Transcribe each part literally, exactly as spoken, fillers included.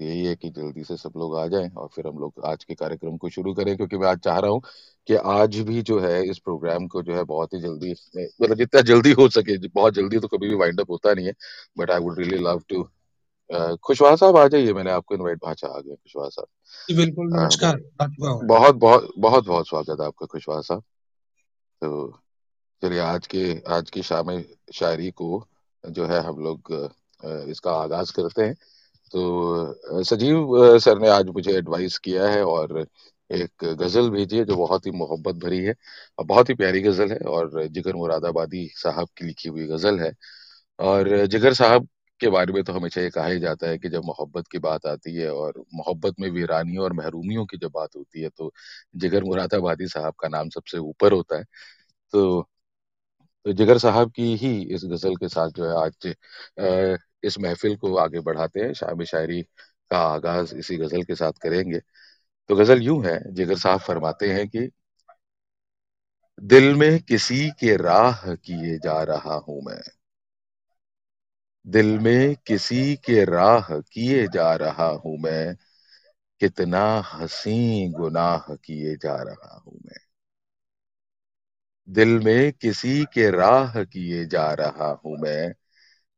यही है कि जल्दी से सब लोग आ जाएं और फिर हम लोग आज के कार्यक्रम को शुरू करें, क्योंकि मैं आज चाह रहा हूं कि आज भी जो है इस प्रोग्राम को जो है बहुत ही जल्दी, मतलब जितना जल्दी हो सके, बहुत जल्दी तो कभी भी वाइंड अप होता नहीं है, but I would really love to. Kushwaha साहब आ जाइए, मैंने आपको इनवाइट भाषा आ गया। खुशवाहा साहब बिल्कुल, नमस्कार, बहुत बहुत बहुत बहुत स्वागत है आपका खुशवाहा साहब। तो चलिए आज के आज की शाम शायरी को जो है हम लोग इसका आगाज करते हैं। तो सजीव सर ने आज मुझे एडवाइस किया है और एक गजल भेजी है जो बहुत ही मोहब्बत भरी है और बहुत ही प्यारी गजल है, और जिगर मुरादाबादी साहब की लिखी हुई गजल है। और जिगर साहब के बारे में तो हमेशा ये कहा ही जाता है कि जब मोहब्बत की बात आती है और मोहब्बत में वीरानियों और महरूमियों की जब बात होती है तो जिगर मुरादाबादी साहब का नाम सबसे ऊपर होता है। तो, तो जिगर साहब की ही इस गजल के साथ जो है आज आ, इस महफिल को आगे बढ़ाते हैं। शाम शायरी का आगाज इसी गजल के साथ करेंगे। तो गजल यूं है, जिगर साहब फरमाते हैं कि दिल में किसी के राह किए जा रहा हूं मैं, दिल में किसी के राह किए जा रहा हूं मैं, कितना हसी गुनाह किए जा रहा हूं मैं, दिल में किसी के राह किए जा रहा हूं मैं,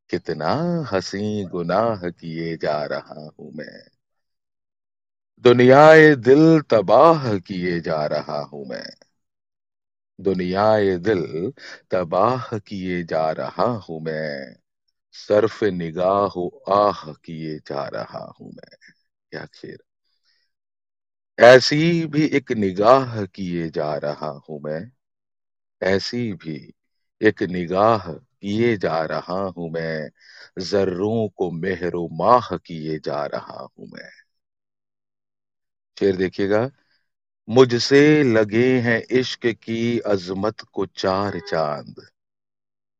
कितना हसी गुनाह किए जा रहा हूं मैं, दुनियाए दिल तबाह किए जा रहा हूं मैं, दुनियाए दिल तबाह किए जा रहा हूं मैं, सर्फ निगाह आह किए जा रहा हूं मैं। क्या शेर! ऐसी भी एक निगाह किए जा रहा हूं मैं, ऐसी भी एक निगाह किए जा रहा हूं मैं, जर्रों को मेहरो माह किए जा रहा हूं मैं। शेर देखिएगा, मुझसे लगे हैं इश्क की अजमत को चार चांद,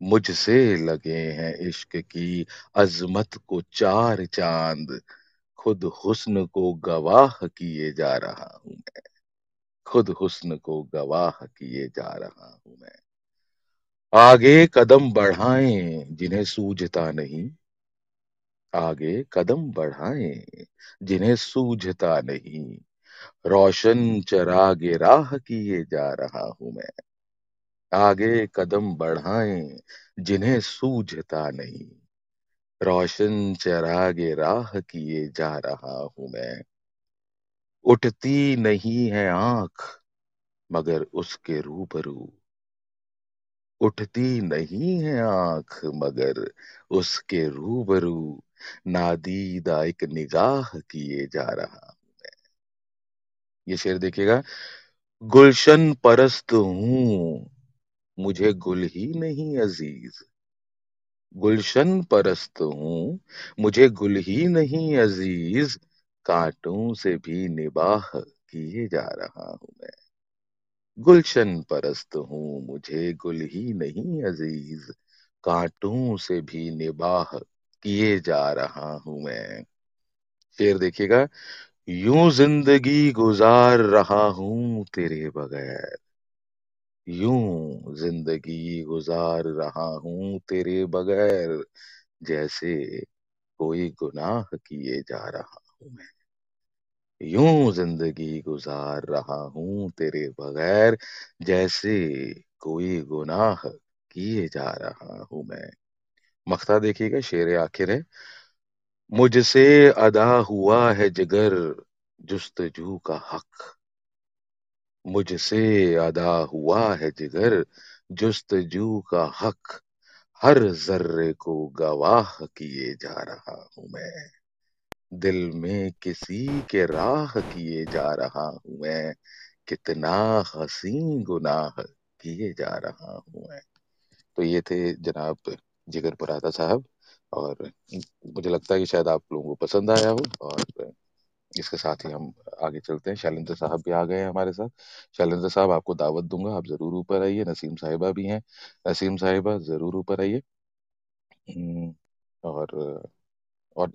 मुझसे लगे हैं इश्क की अजमत को चार चांद, खुद हुस्न को गवाह किए जा रहा हूं मैं, खुद हुस्न को गवाह किए जा रहा हूं मैं, आगे कदम बढ़ाएं जिन्हें सूझता नहीं, आगे कदम बढ़ाएं जिन्हें सूझता नहीं, रोशन चिराग राह किए जा रहा हूं मैं, आगे कदम बढ़ाएं जिन्हें सूझता नहीं, रोशन चिराग राह किए जा रहा हूं मैं, उठती नहीं है आंख मगर उसके रूबरू, उठती नहीं है आंख मगर उसके रूबरू, नादीदा एक निगाह किए जा रहा हूं मैं। ये शेर देखिएगा, गुलशन परस्त हूं मुझे गुल ही नहीं अजीज, गुलशन परस्त हूं मुझे गुल ही नहीं अजीज, कांटों से भी निबाह किए जा रहा हूं मैं, गुलशन परस्त हूँ मुझे गुल ही नहीं अजीज, कांटों से भी निबाह किए जा रहा हूं मैं। शेर देखिएगा, यूं जिंदगी गुजार रहा हूं तेरे बगैर, यूं जिंदगी गुजार रहा हूं तेरे बगैर, जैसे कोई गुनाह किए जा रहा हूं मैं, यूं जिंदगी गुजार रहा हूं तेरे बगैर, जैसे कोई गुनाह किए जा रहा हूं मैं। मख्ता देखिएगा, शेर आखिर है, मुझसे अदा हुआ है जिगर जुस्तजू का हक, मुझसे अदा हुआ है जिगर जुस्तजू का हक, हर जर्रे को गवाह किए जा रहा हूं मैं, दिल में किसी के राह किए जा रहा हूं मैं, कितना हसीन गुनाह किए जा रहा हूं मैं। तो ये थे जनाब जिगर मुरादा साहब, और मुझे लगता है कि शायद आप लोगों को पसंद आया हो। और इसके साथ ही हम आगे चलते हैं। शैलेंद्र साहब भी आ गए हैं हमारे साथ। शैलेंद्र साहब, आपको दावत दूंगा, आप जरूर ऊपर आइए। नसीम साहिबा भी हैं, नसीम साहिबा जरूर ऊपर आइए। और और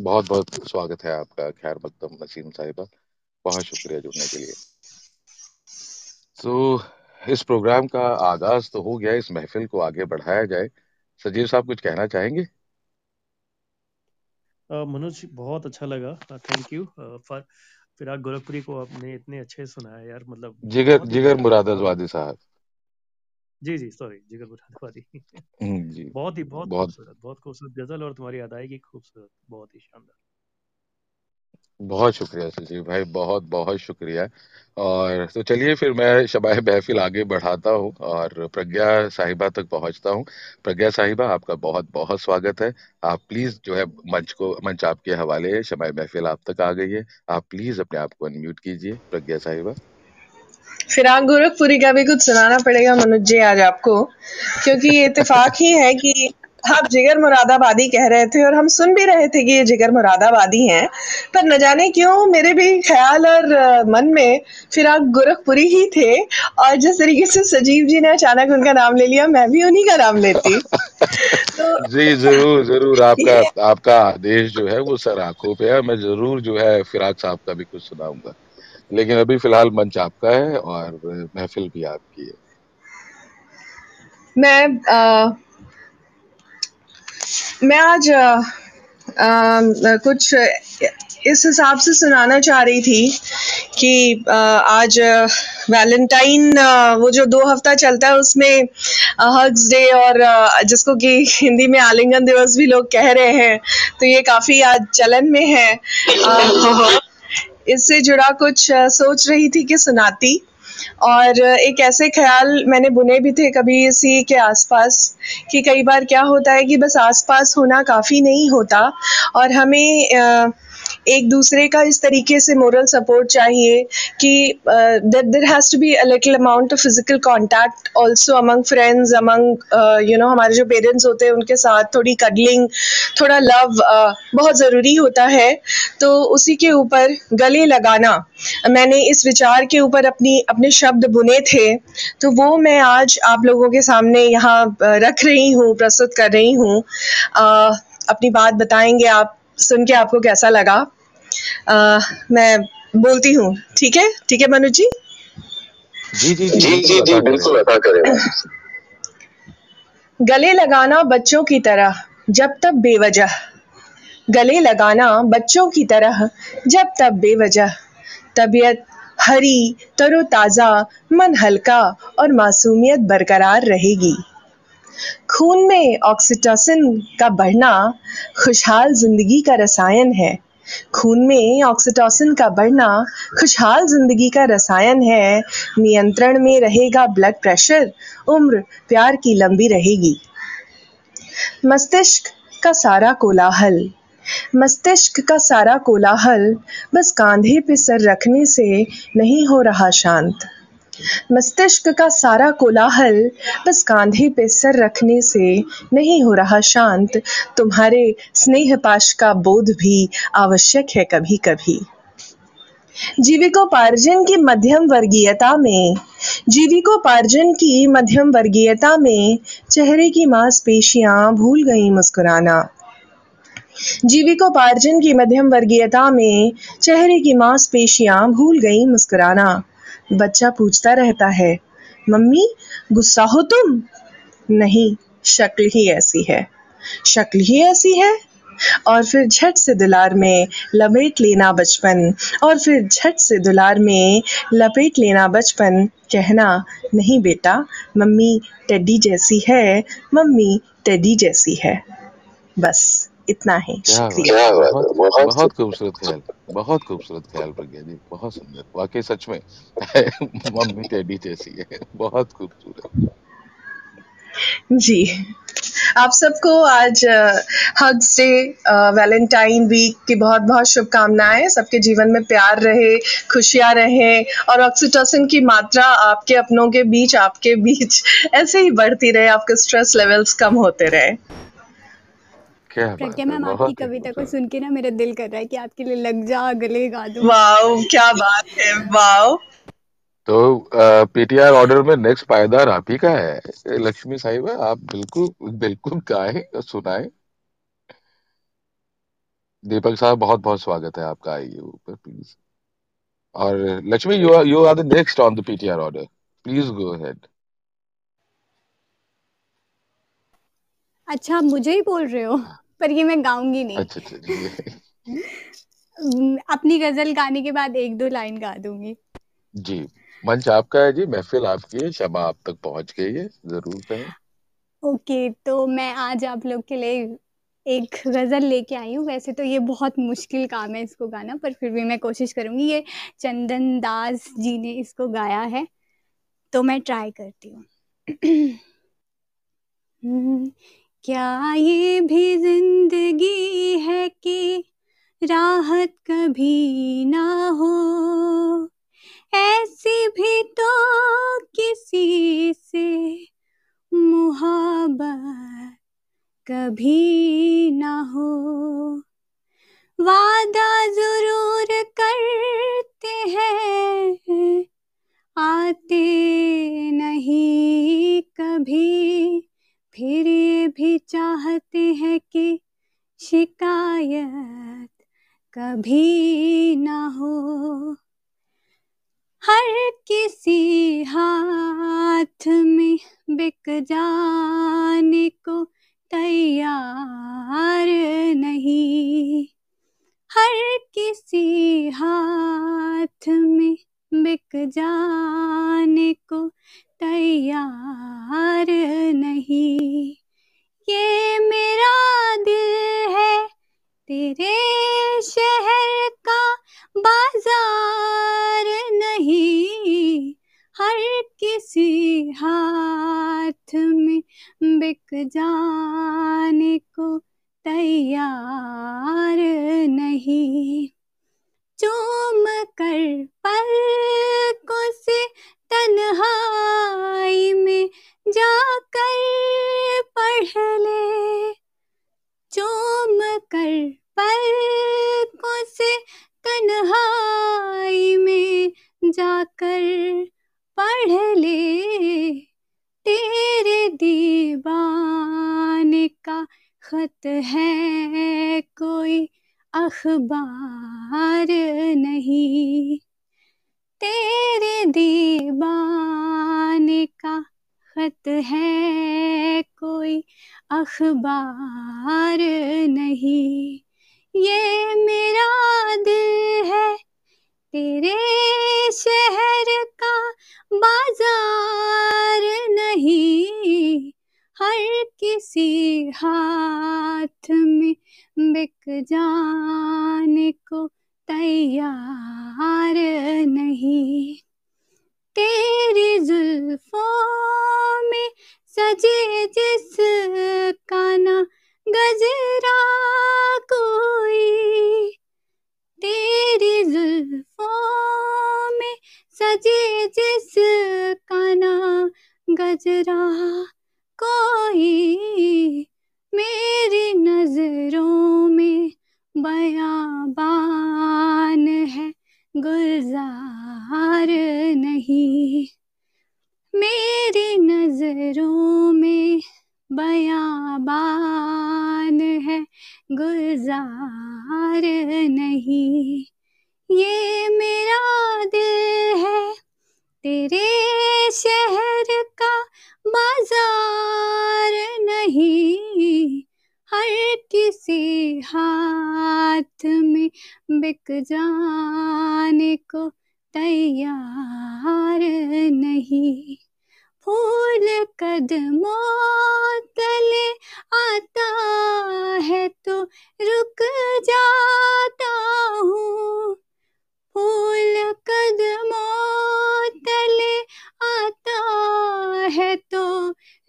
बहुत बहुत स्वागत है आपका। खैर मकदम नसीम साहिबा, बहुत शुक्रिया जुड़ने के लिए। तो so, इस प्रोग्राम का आगाज तो हो गया, इस महफिल को आगे बढ़ाया जाए। सजीव साहब कुछ कहना चाहेंगे? मनोज जी, बहुत अच्छा लगा, thank you for. Firaq Gorakhpuri को आपने इतने अच्छे सुनाया यार, मतलब जिगर जिगर मुरादाबादी साहब जी जी सॉरी जिगर मुरादाबादी, बहुत ही बहुत खूबसूरत बहुत खूबसूरत गजल, और तुम्हारी अदायगी खूबसूरत, बहुत ही शानदार। बहुत शुक्रिया सुजीत भाई, बहुत बहुत शुक्रिया। और तो चलिए फिर मैं शबाए महफिल आगे बढ़ाता हूँ और प्रज्ञा साहिबा तक पहुँचता हूँ। प्रज्ञा साहिबा, आपका बहुत बहुत स्वागत है। आप प्लीज़ जो है मंच को मंच आपके हवाले है, शबाए महफिल आप तक आ गई है, आप प्लीज़ अपने आप को अनम्यूट कीजिए प्रज्ञा साहिबा। फिराक गोरखपुरी का भी कुछ सुनाना पड़ेगा मनोज जी आज आपको, क्योंकि ये इत्तेफाक ही है कि आप जिगर मुरादाबादी कह रहे थे और हम सुन भी रहे थे कि ये जिगर मुरादाबादी हैं, पर न जाने क्यों मेरे भी ख्याल और मन में फिराक गोरखपुरी ही थे, और जिस तरीके से सजीव जी ने अचानक उनका नाम ले लिया, मैं भी उन्हीं का नाम लेती। तो जी जरूर जरूर, आपका आपका आदेश जो है वो सर आंखों पे है, मैं जरूर जो है फिराक साहब का भी कुछ सुनाऊंगा, लेकिन अभी फिलहाल मंच आपका है और महफिल भी आपकी है। मैं आ, मैं आज आ, आ, कुछ इस हिसाब से सुनाना चाह रही थी कि आ, आज वैलेंटाइन वो जो दो हफ्ता चलता है उसमें हग्स डे और आ, जिसको कि हिंदी में आलिंगन दिवस भी लोग कह रहे हैं, तो ये काफ़ी आज चलन में है। आ, इससे जुड़ा कुछ सोच रही थी कि सुनाती, और एक ऐसे ख्याल मैंने बुने भी थे कभी इसी के आसपास कि कई बार क्या होता है कि बस आसपास होना काफ़ी नहीं होता, और हमें एक दूसरे का इस तरीके से मोरल सपोर्ट चाहिए कि there has to be a little amount of physical contact also among friends, among you know हमारे जो पेरेंट्स होते हैं उनके साथ थोड़ी कडलिंग, थोड़ा लव uh, बहुत ज़रूरी होता है। तो उसी के ऊपर गले लगाना, मैंने इस विचार के ऊपर अपनी अपने शब्द बुने थे, तो वो मैं आज आप लोगों के सामने यहाँ रख रही हूँ, प्रस्तुत कर रही हूँ। uh, अपनी बात बताएंगे आप, सुन के आपको कैसा लगा आ, मैं बोलती हूँ, ठीक है ठीक है मनोज जी? जी जी जी जी जी बिल्कुल अदा करें। गले लगाना बच्चों की तरह जब तब बेवजह, गले लगाना बच्चों की तरह जब तब बेवजह, तबीयत हरी तरोताज़ा, मन हल्का और मासूमियत बरकरार रहेगी। खून में ऑक्सीटोसिन का बढ़ना खुशहाल जिंदगी का रसायन है, खून में ऑक्सीटोसिन का बढ़ना खुशहाल जिंदगी का रसायन है, नियंत्रण में रहेगा ब्लड प्रेशर, उम्र प्यार की लंबी रहेगी। मस्तिष्क का सारा कोलाहल, मस्तिष्क का सारा कोलाहल बस कांधे पे सर रखने से नहीं हो रहा शांत, मस्तिष्क का सारा कोलाहल बस कांधे पे सर रखने से नहीं हो रहा शांत, तुम्हारे स्नेहपाश का बोध भी आवश्यक है कभी कभी। जीविकोपार्जन की मध्यम वर्गीयता में, जीविकोपार्जन की मध्यम वर्गीयता में चेहरे की मांसपेशियां भूल गई मुस्कुराना, जीविकोपार्जन की मध्यम वर्गीयता में चेहरे की मांसपेशियां भूल गई मुस्कुराना। बच्चा पूछता रहता है, मम्मी गुस्सा हो तुम? नहीं, शक्ल ही ऐसी है, शक्ल ही ऐसी है। और फिर झट से दुलार में लपेट लेना बचपन, और फिर झट से दुलार में लपेट लेना बचपन, कहना नहीं बेटा मम्मी टेडी जैसी है, मम्मी टेडी जैसी है। बस इतना ही, शुक्रिया। बहुत खूबसूरत ख्याल, बहुत खूबसूरत ख्याल प्रज्ञा जी, बहुत सुंदर, वाकई सच में मम्मी टेडी जैसी है, बहुत खूबसूरत जी। आप सबको आज हग्स डे, वैलेंटाइन वीक की बहुत बहुत शुभकामनाएं, सबके जीवन में प्यार रहे, खुशियां रहे, और ऑक्सीटोसिन की मात्रा आपके अपनों के बीच, आपके बीच ऐसे ही बढ़ती रहे, आपके स्ट्रेस लेवल्स कम होते रहे। प्रज्ञा मैम, आपकी कविता को सुन के ना मेरा दिल कर रहा है कि आपके लिए लग जा गले गा दूं। वाओ क्या बात है, वाओ। तो पीटीआर ऑर्डर में नेक्स्ट पायदार आप ही का है लक्ष्मी साहिबा, आप बिल्कुल बिल्कुल गाएं और सुनाएं। दीपक साहब बहुत बहुत स्वागत है आपका, आइए ऊपर प्लीज। और Lakshmi, you are you are the next on the PTR order, please go ahead. अच्छा, आप मुझे ही बोल रहे हो? पर ये मैं गाऊंगी नहीं। अच्छा, अच्छा, अपनी गजल गाने के बाद एक दो लाइन गा दूंगी। जी, मंच आपका है जी, महफिल आपकी है, शमा आप तक पहुंच गई है, जरूर कहें। ओके, तो मैं आज आप लोग के लिए एक गज़ल लेके आई हूँ। वैसे तो ये बहुत मुश्किल काम है इसको गाना, पर फिर भी मैं कोशिश करूँगी। ये चंदन दास जी ने इसको गाया है, तो मैं ट्राई करती हूँ। क्या ये भी जिंदगी है कि राहत कभी ना हो, ऐसी भी तो किसी से मुहब्बत कभी ना हो। वादा जरूर करते हैं, आते नहीं कभी, फिर ये भी चाहते हैं कि शिकायत कभी ना हो। हर किसी हाथ में बिक जाने को तैयार नहीं, हर किसी हाथ में बिक जाने को तैयार नहीं। ये मेरा दिल है तेरे शहर का बाजार नहीं, हर किसी हाथ में बिक जाने को तैयार नहीं। चूम कर पलकों से तन्हाई में जाकर पढ़ ले, चूम कर पलकों से तन्हाई में जाकर पढ़ ले। तेरे दीवाने का खत है कोई अखबार नहीं, तेरे दीवाने का खत है कोई अखबार नहीं। ये मेरा दिल है तेरे शहर का बाजार नहीं, हर किसी हाथ में बिक जाने को तैयार नहीं। तेरी जुल्फों में सजे जिसका ना गजरा कोई, तेरी जुल्फों में सजे जिसका ना गजरा कोई। मेरी नजरों में बयाबान है गुलजार नहीं, मेरी नजरों में बयाबान है गुलजार नहीं। ये मेरा दिल है तेरे शहर का बाजार नहीं, हर किसी हाथ में बिक जाने को तैयार नहीं। फूल कदमों तले आता है तो रुक जाता हूँ, फूल कदमों तले आता है तो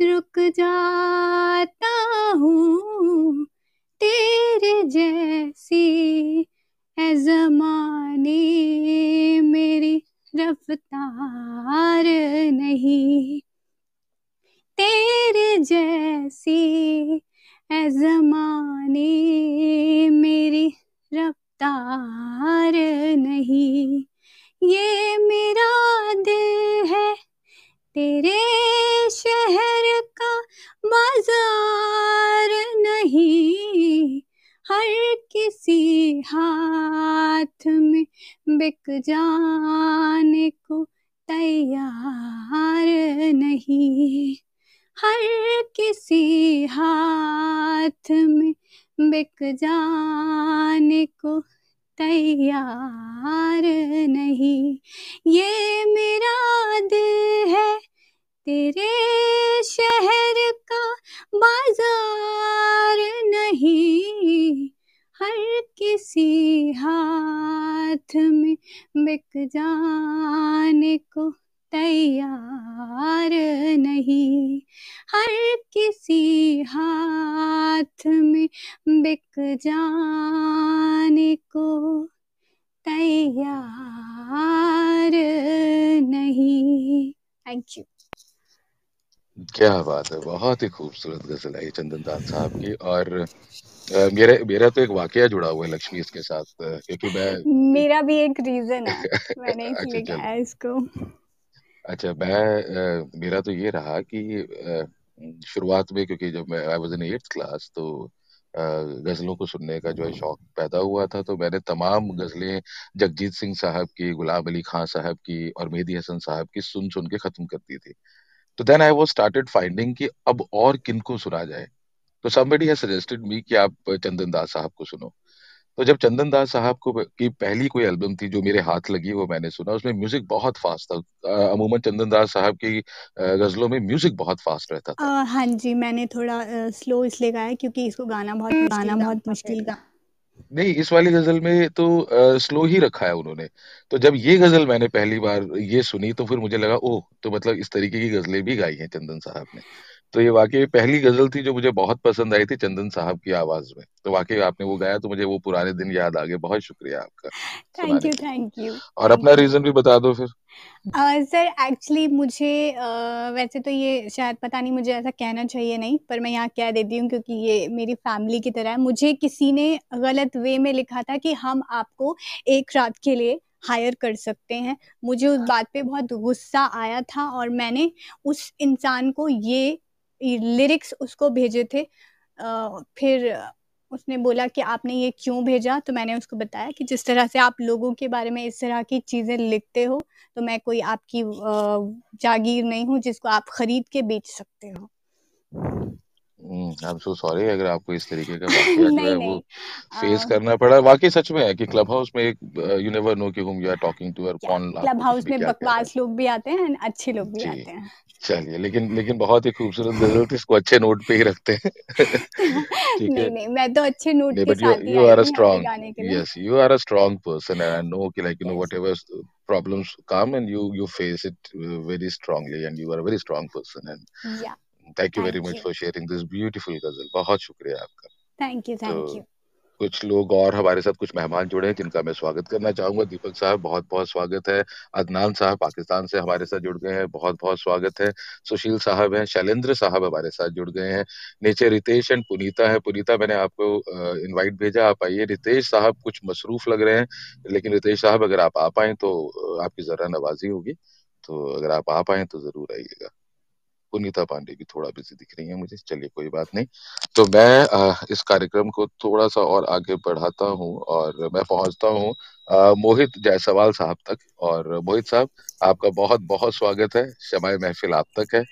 रुक जाता हूँ। तेरे जैसी है ज़माने मेरी रफ्तार नहीं, तेरे जैसी ऐ ज़माने मेरी रफ्तार नहीं। ये मेरा दिल है तेरे शहर का बाजार नहीं, हर किसी हाथ में बिक जाने को तैयार नहीं, हर किसी हाथ में बिक जाने को तैयार नहीं, ये मेरा दिल है तेरे शहर का बाजार नहीं, हर किसी हाथ में बिक जाने को तैयार नहीं, हर किसी हाथ में बिक जाने को तैयार नहीं। Thank you. क्या बात है, बहुत ही खूबसूरत गजल है चंदन दास साहब की। और मेरे मेरा तो एक वाकया जुड़ा हुआ है लक्ष्मी इसके साथ, क्योंकि मैं मेरा भी एक रीजन है मैंने इसलिए कहा इसको। अच्छा, मैं मेरा तो ये रहा कि शुरुआत में, क्योंकि जब मैं I was in eighth class तो गजलों को सुनने का जो है शौक पैदा हुआ था, तो मैंने तमाम गजलें जगजीत सिंह साहब की, गुलाब अली खान साहब की और मेहदी हसन साहब की सुन सुन के खत्म कर दी थी। तो then I was started finding कि अब और किनको सुना जाए, तो somebody has suggested me कि आप चंदन दास साहब को सुनो। तो जब चंदन दास साहब को की पहली कोई एल्बम थी जो मेरे हाथ लगी वो मैंने सुना, उसमें म्यूजिक बहुत फास्ट था। अमूमन चंदन दास साहब की गजलों में म्यूजिक बहुत फास्ट रहता था। आ, हाँ जी, मैंने थोड़ा आ, स्लो इसलिए गाया क्योंकि इसको गाना बहुत गाना बहुत मुश्किल था। नहीं, इस वाली गजल में तो आ, स्लो ही रखा है उन्होंने। तो जब ये गजल मैंने पहली बार ये सुनी तो फिर मुझे लगा ओह, तो मतलब इस तरीके की गजलें भी गाई हैं चंदन साहब ने। तो ये वाकई पहली गजल थी जो मुझे बहुत पसंद आई थी चंदन साहब की आवाज में। तो वाकई आपने वो गाया तो मुझे वो पुराने दिन याद आ गए। बहुत शुक्रिया आपका। Thank you, thank you. और अपना रीजन भी बता दो फिर। सर एक्चुअली मुझे uh, वैसे तो ये शायद पता नहीं मुझे ऐसा कहना चाहिए नहीं, पर मैं यहाँ कह देती हूँ क्योंकि ये मेरी फैमिली की तरह है। मुझे किसी ने गलत वे में लिखा था कि हम आपको एक रात के लिए हायर कर सकते हैं। मुझे उस बात पे बहुत गुस्सा आया था और मैंने उस इंसान को ये लिरिक्स उसको भेजे थे। फिर उसने बोला कि आपने ये क्यों भेजा, तो मैंने उसको बताया कि जिस तरह से आप लोगों के बारे में इस तरह की चीज़ें लिखते हो तो मैं कोई आपकी जागीर नहीं हूँ जिसको आप खरीद के बेच सकते हो। I'm so sorry अगर आपको इस तरीके का वाकया जो है वो फेस करना पड़ा। वाकई सच में है कि क्लब हाउस में एक यू नेवर नो कि whom you are talking to और कौन। क्लब हाउस में बकवास लोग भी आते हैं, अच्छे लोग भी आते हैं। चलिए, लेकिन लेकिन बहुत ही खूबसूरत गजल थी, इसको अच्छे नोट पे ही रखते हैं। नहीं नहीं, मैं तो अच्छे नोट के साथ ही। You are a strong, yes you are a strong person and I know कि like you know whatever problems come and you you face it very strongly and you are a very strong person and Thank you very much for sharing this beautiful ghazal. बहुत शुक्रिया आपका। Thank you, thank you। कुछ लोग और हमारे साथ कुछ मेहमान जुड़े हैं जिनका मैं स्वागत करना चाहूंगा। दीपक साहब बहुत बहुत स्वागत है। अदनान साहब पाकिस्तान से हमारे साथ जुड़ गए हैं, बहुत बहुत स्वागत है। सुशील साहब हैं। शैलेंद्र साहब हमारे साथ जुड़ गए हैं। नीचे रितेश एंड पुनीता है। पुनीता, मैंने आपको इनवाइट भेजा, आप आइए। रितेश साहब कुछ मसरूफ लग रहे हैं, लेकिन रितेश साहब अगर आप आ पाए तो आपकी जरा नवाजी होगी, तो अगर आप आ पाए तो जरूर आइएगा। पुनीता पांडे भी थोड़ा बिजी दिख रही है मुझे। चलिए कोई बात नहीं, तो मैं आ, इस कार्यक्रम को थोड़ा सा और आगे बढ़ाता हूँ और मैं पहुँचता हूँ मोहित जायसवाल साहब तक। और मोहित साहब, आपका बहुत बहुत स्वागत है। शमाए महफिल आप तक है।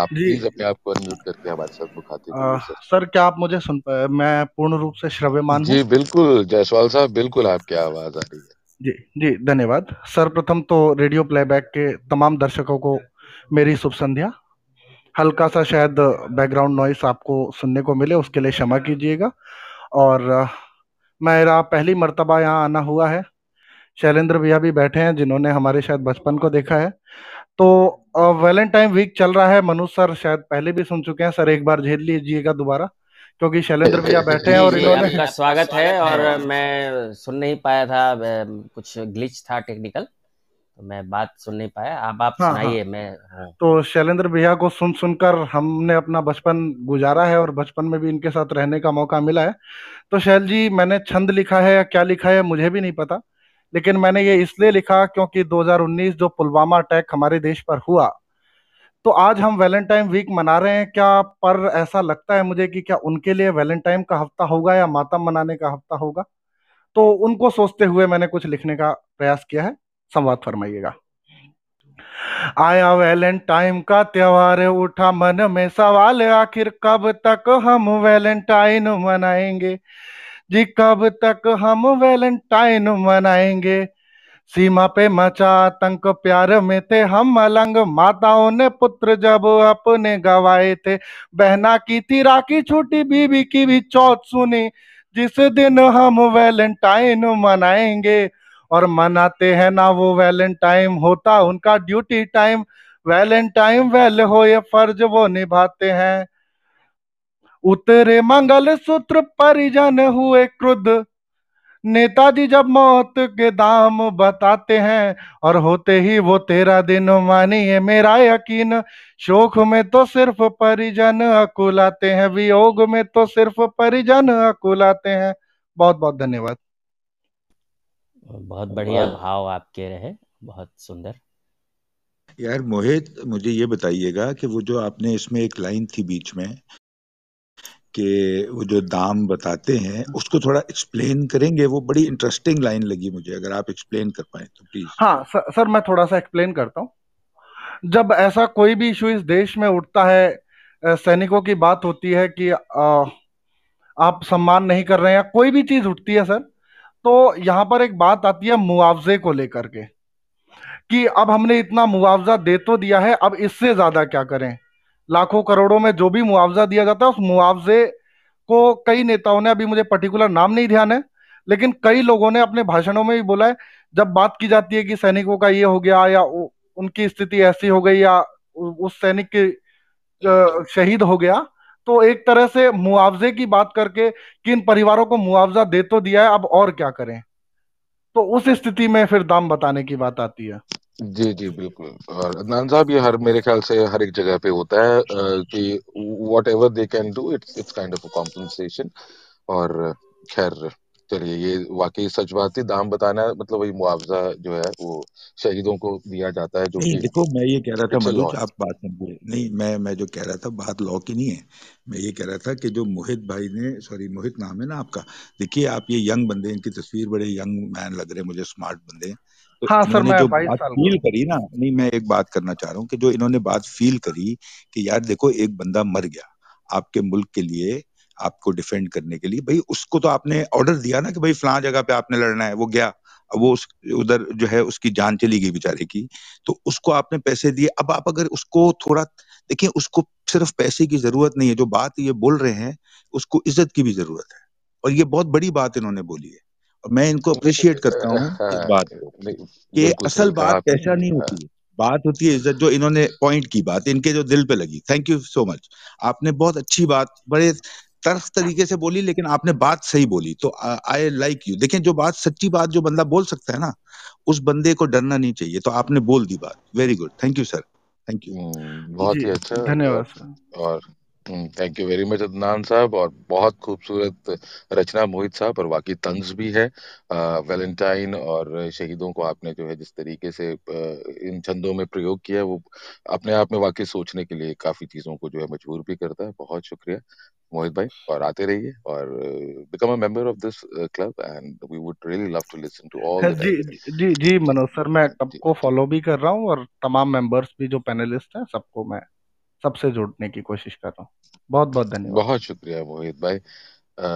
आप प्लीज अपने आप को अनम्यूट करके हमारे साथ मुखातिब। सर क्या आप मुझे सुन पाए? मैं पूर्ण रूप से श्रव्यमान हूं। जी बिल्कुल जायसवाल साहब, बिल्कुल आपकी आवाज आ रही है। जी जी धन्यवाद। सर्वप्रथम तो रेडियो प्लेबैक के तमाम दर्शकों को मेरी शुभ संध्या। हल्का सा शायद बैकग्राउंड नॉइस आपको सुनने को मिले, उसके लिए क्षमा कीजिएगा। और मेरा पहली मर्तबा यहाँ आना हुआ है। शैलेंद्र भैया भी बैठे हैं जिन्होंने हमारे शायद बचपन को देखा है। तो वैलेंटाइन वीक चल रहा है। मनोज सर शायद पहले भी सुन चुके हैं। सर एक बार झेल लीजिएगा दोबारा, क्योंकि शैलेंद्र भैया बैठे हैं। और इन्होंने आपका स्वागत है। और मैं सुन नहीं पाया था, कुछ ग्लिच था टेक्निकल, मैं बात सुन नहीं पाया। आप आप हाँ, सुनाइए। हाँ। मैं हाँ। तो शैलेंद्र भैया को सुन सुनकर हमने अपना बचपन गुजारा है और बचपन में भी इनके साथ रहने का मौका मिला है। तो शैल जी, मैंने छंद लिखा है या क्या लिखा है मुझे भी नहीं पता, लेकिन मैंने ये इसलिए लिखा क्योंकि दो हज़ार उन्नीस जो पुलवामा अटैक हमारे देश पर हुआ, तो आज हम वैलेंटाइन वीक मना रहे हैं क्या? पर ऐसा लगता है मुझे कि क्या उनके लिए वैलेंटाइन का हफ्ता होगा या मातम मनाने का हफ्ता होगा? तो उनको सोचते हुए मैंने कुछ लिखने का प्रयास किया है। संवाद फरमाइएगा। आया वैलेंटाइन का त्योहार, उठा मन में सवाल आखिर कब तक हम वैलेंटाइन मनाएंगे जी, कब तक हम वैलेंटाइन मनाएंगे। सीमा पे मचा आतंक, प्यार में थे हम अलंग, माताओं ने पुत्र जब अपने गवाए थे, बहना की थी राखी छोटी, बीबी की भी चौथ सुनी, जिस दिन हम वैलेंटाइन मनाएंगे। और मनाते हैं ना वो वैलेंटाइन, होता उनका ड्यूटी टाइम, वैलेंटाइन वेल हो ये फर्ज वो निभाते हैं। उतरे मंगल सूत्र, परिजन हुए क्रुद्ध, नेताजी जब मौत के दाम बताते हैं, और होते ही वो तेरा दिन, मानिए मेरा यकीन, शोक में तो सिर्फ परिजन अकुलाते हैं, वियोग में तो सिर्फ परिजन अकुलाते हैं। बहुत बहुत धन्यवाद। बहुत बढ़िया भाव आपके रहे, बहुत सुंदर। यार मोहित, मुझे ये बताइएगा कि वो जो आपने इसमें एक लाइन थी बीच में कि वो जो दाम बताते हैं, उसको थोड़ा एक्सप्लेन करेंगे? वो बड़ी इंटरेस्टिंग लाइन लगी मुझे, अगर आप एक्सप्लेन कर पाए तो प्लीज। हाँ सर, सर मैं थोड़ा सा एक्सप्लेन करता हूँ। जब ऐसा कोई भी इशू इस देश में उठता है, सैनिकों की बात होती है कि आ, आप सम्मान नहीं कर रहे हैं, कोई भी चीज उठती है सर, तो यहाँ पर एक बात आती है मुआवजे को लेकर के, कि अब हमने इतना मुआवजा दे तो दिया है, अब इससे ज्यादा क्या करें। लाखों करोड़ों में जो भी मुआवजा दिया जाता है, उस मुआवजे को कई नेताओं ने, अभी मुझे पर्टिकुलर नाम नहीं ध्यान है, लेकिन कई लोगों ने अपने भाषणों में भी बोला है, जब बात की जाती है कि सैनिकों का ये हो गया, या उनकी स्थिति ऐसी हो गई, या उस सैनिक के शहीद हो गया, तो एक तरह से मुआवजे की बात करके कि इन परिवारों को मुआवजा दे तो दिया है, अब और क्या करें। तो उस स्थिति में फिर दाम बताने की बात आती है। जी जी बिल्कुल। और अदनान साहब, ये हर मेरे ख्याल से हर एक जगह पे होता है कि whatever they can do it's it's kind of a compensation. और खैर चलिए, ये वाकई सच बात थी, दाम बताना मतलब वही मुआवजा जो है वो शहीदों को दिया जाता है। जो नहीं, देखो मैं ये कह रहा था मनोज, आप बात नहीं, मैं मैं जो कह रहा था बात लॉ की नहीं है, मैं ये कह रहा था कि जो मोहित भाई ने, सॉरी मोहित नाम है ना आपका, देखिए आप ये यंग बंदे, इनकी तस्वीर, बड़े यंग मैन लग रहे हैं मुझे, स्मार्ट बंदे। तो हाँ सर, मैं जो बात फील करी ना, नहीं मैं एक बात करना चाह रहा हूँ कि जो इन्होंने बात फील करी कि यार देखो एक बंदा मर गया आपके मुल्क के लिए, आपको डिफेंड करने के लिए, भाई उसको तो आपने ऑर्डर दिया ना कि भाई फलां जगह पे आपने लड़ना है, वो गया, अब वो उस उधर जो है उसकी जान चली गई बेचारे की, तो उसको आपने पैसे दिए। अब आप अगर उसको थोड़ा देखिए, उसको सिर्फ पैसे की जरूरत नहीं है, जो बात ये बोल रहे हैं उसको इज्जत की भी जरूरत है, और ये बहुत बड़ी बात इन्होंने बोली है, और मैं इनको अप्रिशिएट करता हूँ इस बात को कि असल बात पैसा नहीं होती है, बात होती है इज्जत, जो इन्होंने पॉइंट की बात इनके जो दिल पे लगी। थैंक यू सो मच, आपने बहुत अच्छी बात बड़े तर्क तरीके से बोली, लेकिन आपने बात सही बोली, तो आई लाइक यू। देखें जो बात सच्ची बात जो बंदा बोल सकता है ना, उस बंदे को डरना नहीं चाहिए, तो आपने बोल दी बात। Very good, thank you sir, thank you, बहुत ही अच्छा, धन्यवाद। और thank you very much Adnan साहब, और बहुत खूबसूरत रचना मोहित साहब, और वाकई तंज भी है वैलेंटाइन और शहीदों को आपने जो है जिस तरीके से इन छंदों में प्रयोग किया, वो अपने आप में वाकई सोचने के लिए काफी चीजों को जो है मजबूर भी करता है। बहुत शुक्रिया मोहित भाई, और आते रहिए और become a member of this club and we would really love to listen to all. जी जी जी मनोज सर, मैं सबको फॉलो भी कर रहा हूँ, और तमाम मेंबर्स भी जो पैनलिस्ट हैं सबको मैं सबसे जोड़ने की कोशिश कर रहा हूँ। बहुत बहुत धन्यवाद, बहुत शुक्रिया मोहित भाई। आ,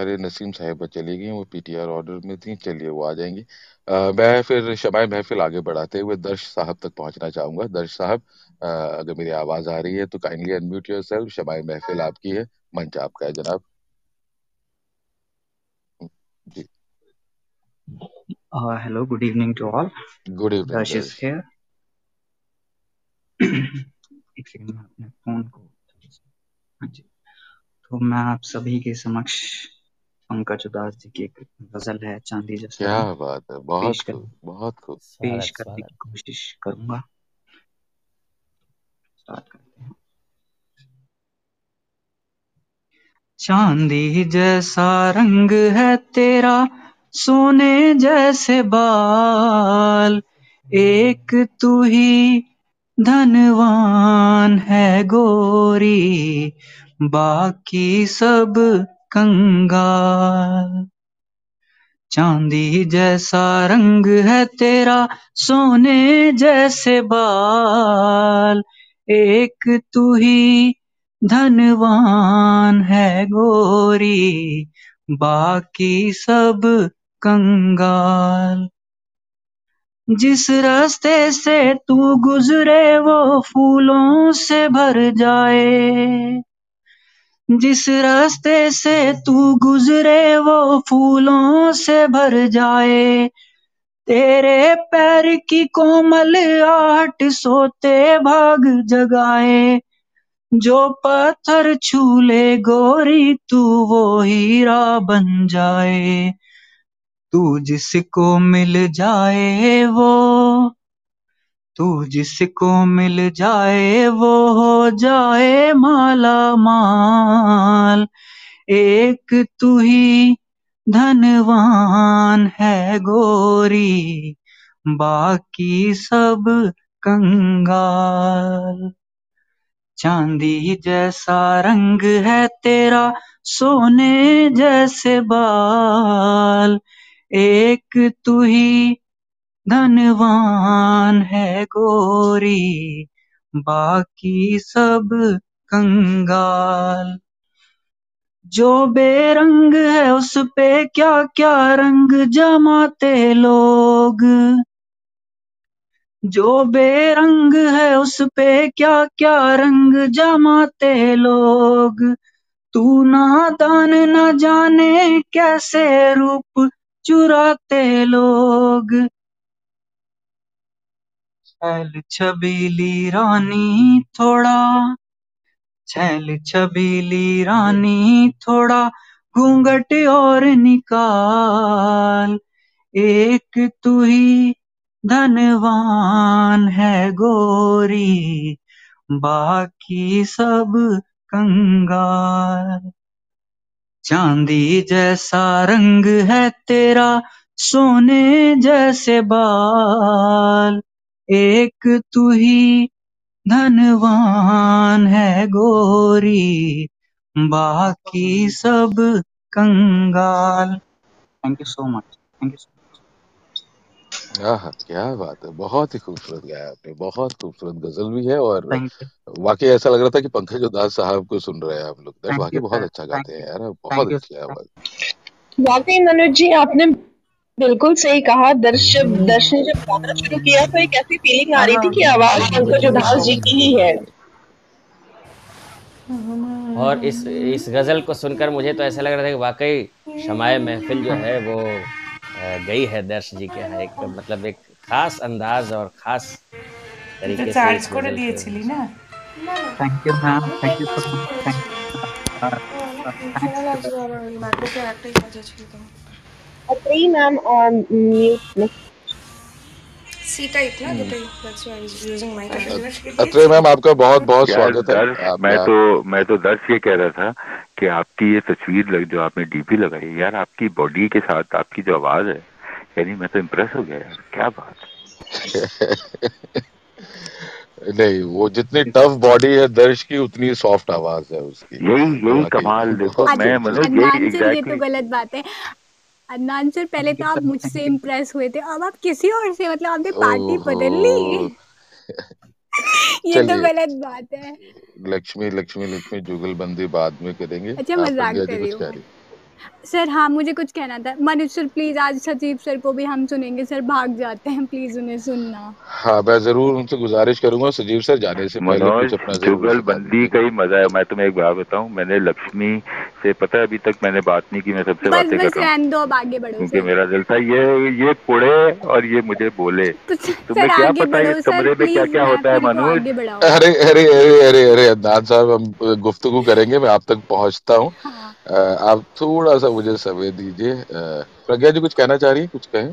अरे नसीम साहिबा चली गई, वो पीटीआर ऑर्डर में थी, चलिए वो आ जाएंगी। आ, मैं फिर शबाए महफिल आगे बढ़ाते हुए दर्श साहब तक पहुंचना चाहूंगा। दर्श साहब, अगर मेरी आवाज आ रही है तो काइंडली अनम्यूट योरसेल्फ, शबाए महफिल आपकी है, मंच आपका है जनाब जी। Hello, good evening to all, good evening. Darsh is here. एक सेकंड में अपने फोन को, हाँ जी, तो मैं आप सभी के समक्ष अंका चुदास जी की एक गजल है चांदी जैसा, क्या बात है, बहुत कर, बहुत खूब पेश करने की कोशिश करूंगा। स्टार्ट करते हैं। चांदी जैसा रंग है तेरा, सोने जैसे बाल, एक तू ही धनवान है गोरी, बाकी सब कंगाल। चांदी जैसा रंग है तेरा, सोने जैसे बाल, एक तू ही धनवान है गोरी, बाकी सब कंगाल। जिस रास्ते से तू गुजरे वो फूलों से भर जाए, जिस रास्ते से तू गुजरे वो फूलों से भर जाए, तेरे पैर की कोमल आहट सोते भाग जगाए, जो पत्थर छू ले गोरी तू वो हीरा बन जाए, तू जिसको मिल जाए वो, तू जिसको मिल जाए वो हो जाए माला माल, एक तू ही धनवान है गोरी, बाकी सब कंगाल। चांदी जैसा रंग है तेरा, सोने जैसे बाल, एक तू ही धनवान है गोरी, बाकी सब कंगाल। जो बेरंग है उस पे क्या क्या रंग जमाते लोग, जो बेरंग है उस पे क्या क्या रंग जमाते लोग, तू नादान न जाने कैसे रूप चुराते लोग। छैल छबीली रानी थोड़ा, छैल छबीली रानी थोड़ा, घूंघट और निकाल, एक तू ही धनवान है गोरी, बाकी सब कंगाल। चांदी जैसा रंग है तेरा, सोने जैसे बाल, एक तू ही धनवान है गोरी, बाकी सब कंगाल। Thank you so much, thank you so much. आहा, क्या बात है, बहुत ही खूबसूरत गाया आपने, बहुत खूबसूरत गजल भी है और वाकई ऐसा लग रहा था कि पंकज उदास साहब को सुन रहे हैं हम लोग। वाकई बहुत अच्छा गाते हैं यार, बहुत अच्छी आवाज। वाकई मनोज जी आपने बिल्कुल सही कहा। दर्शक दर्शन जब गाना शुरू किया तो एक ऐसी फीलिंग आ रही थी कि आवाज पंकज उदास जी की ही है। और इस इस गजल को सुनकर मुझे तो ऐसा लग रहा था कि वाकई शमाए महफिल जो है वो गई है दर्शक जी के है, एक मतलब एक खास अंदाज और खास तरीके से इसको दिए चली ना। Thank you ma'am, thank you so much, thank you. मैं तो कैरेक्टर का जज हूं मैम और मैम आपका बहुत बहुत स्वागत है। मैं तो मैं तो दर्श ये कह रहा था कि आपकी ये तस्वीर लग, जो आपने डीपी लगाई यार, आपकी बॉडी के साथ आपकी जो आवाज है यानी मैं तो इम्प्रेस हो गया। क्या बात नहीं, वो जितनी टफ बॉडी है दर्श की उतनी सॉफ्ट आवाज है उसकी। यही यही कमाल। देखो मैं मतलब गलत बात है अदनान सर, पहले तो आप मुझसे इम्प्रेस हुए थे, अब आप किसी और से, मतलब आपने पार्टी बदल ली। ये तो गलत बात है। लक्ष्मी लक्ष्मी लक्ष्मी जुगलबंदी बाद में करेंगे। अच्छा मजाक कर रही हूं सर। हाँ मुझे कुछ कहना था मनोज सर, प्लीज आज सचिव सर को भी हम सुनेंगे। सर भाग जाते हैं, प्लीज उन्हें सुनना। हाँ मैं जरूर उनसे गुजारिश करूंगा सचिव सर जाने से पहले। जुगलबंदी का ही मजा है। मैं तुम्हें एक बात बताऊं, मैंने लक्ष्मी से पता है अभी तक मैंने बात नहीं की, मैं सबसे बातें कर रहा हूं। अब आगे बढ़ो क्योंकि मेरा दिल था ये ये पड़े और ये मुझे बोले। तुम्हें क्या पता है कमरे में क्या क्या होता है मनोज। अरे अरे अरे अरे अरे अदनान साहब हम गुफ्तगू करेंगे, मैं आप तक पहुँचता हूँ, आप थोड़ा सा मुझे समय दीजिए। प्रज्ञा जी कुछ कहना चाह रही है, कुछ कहें?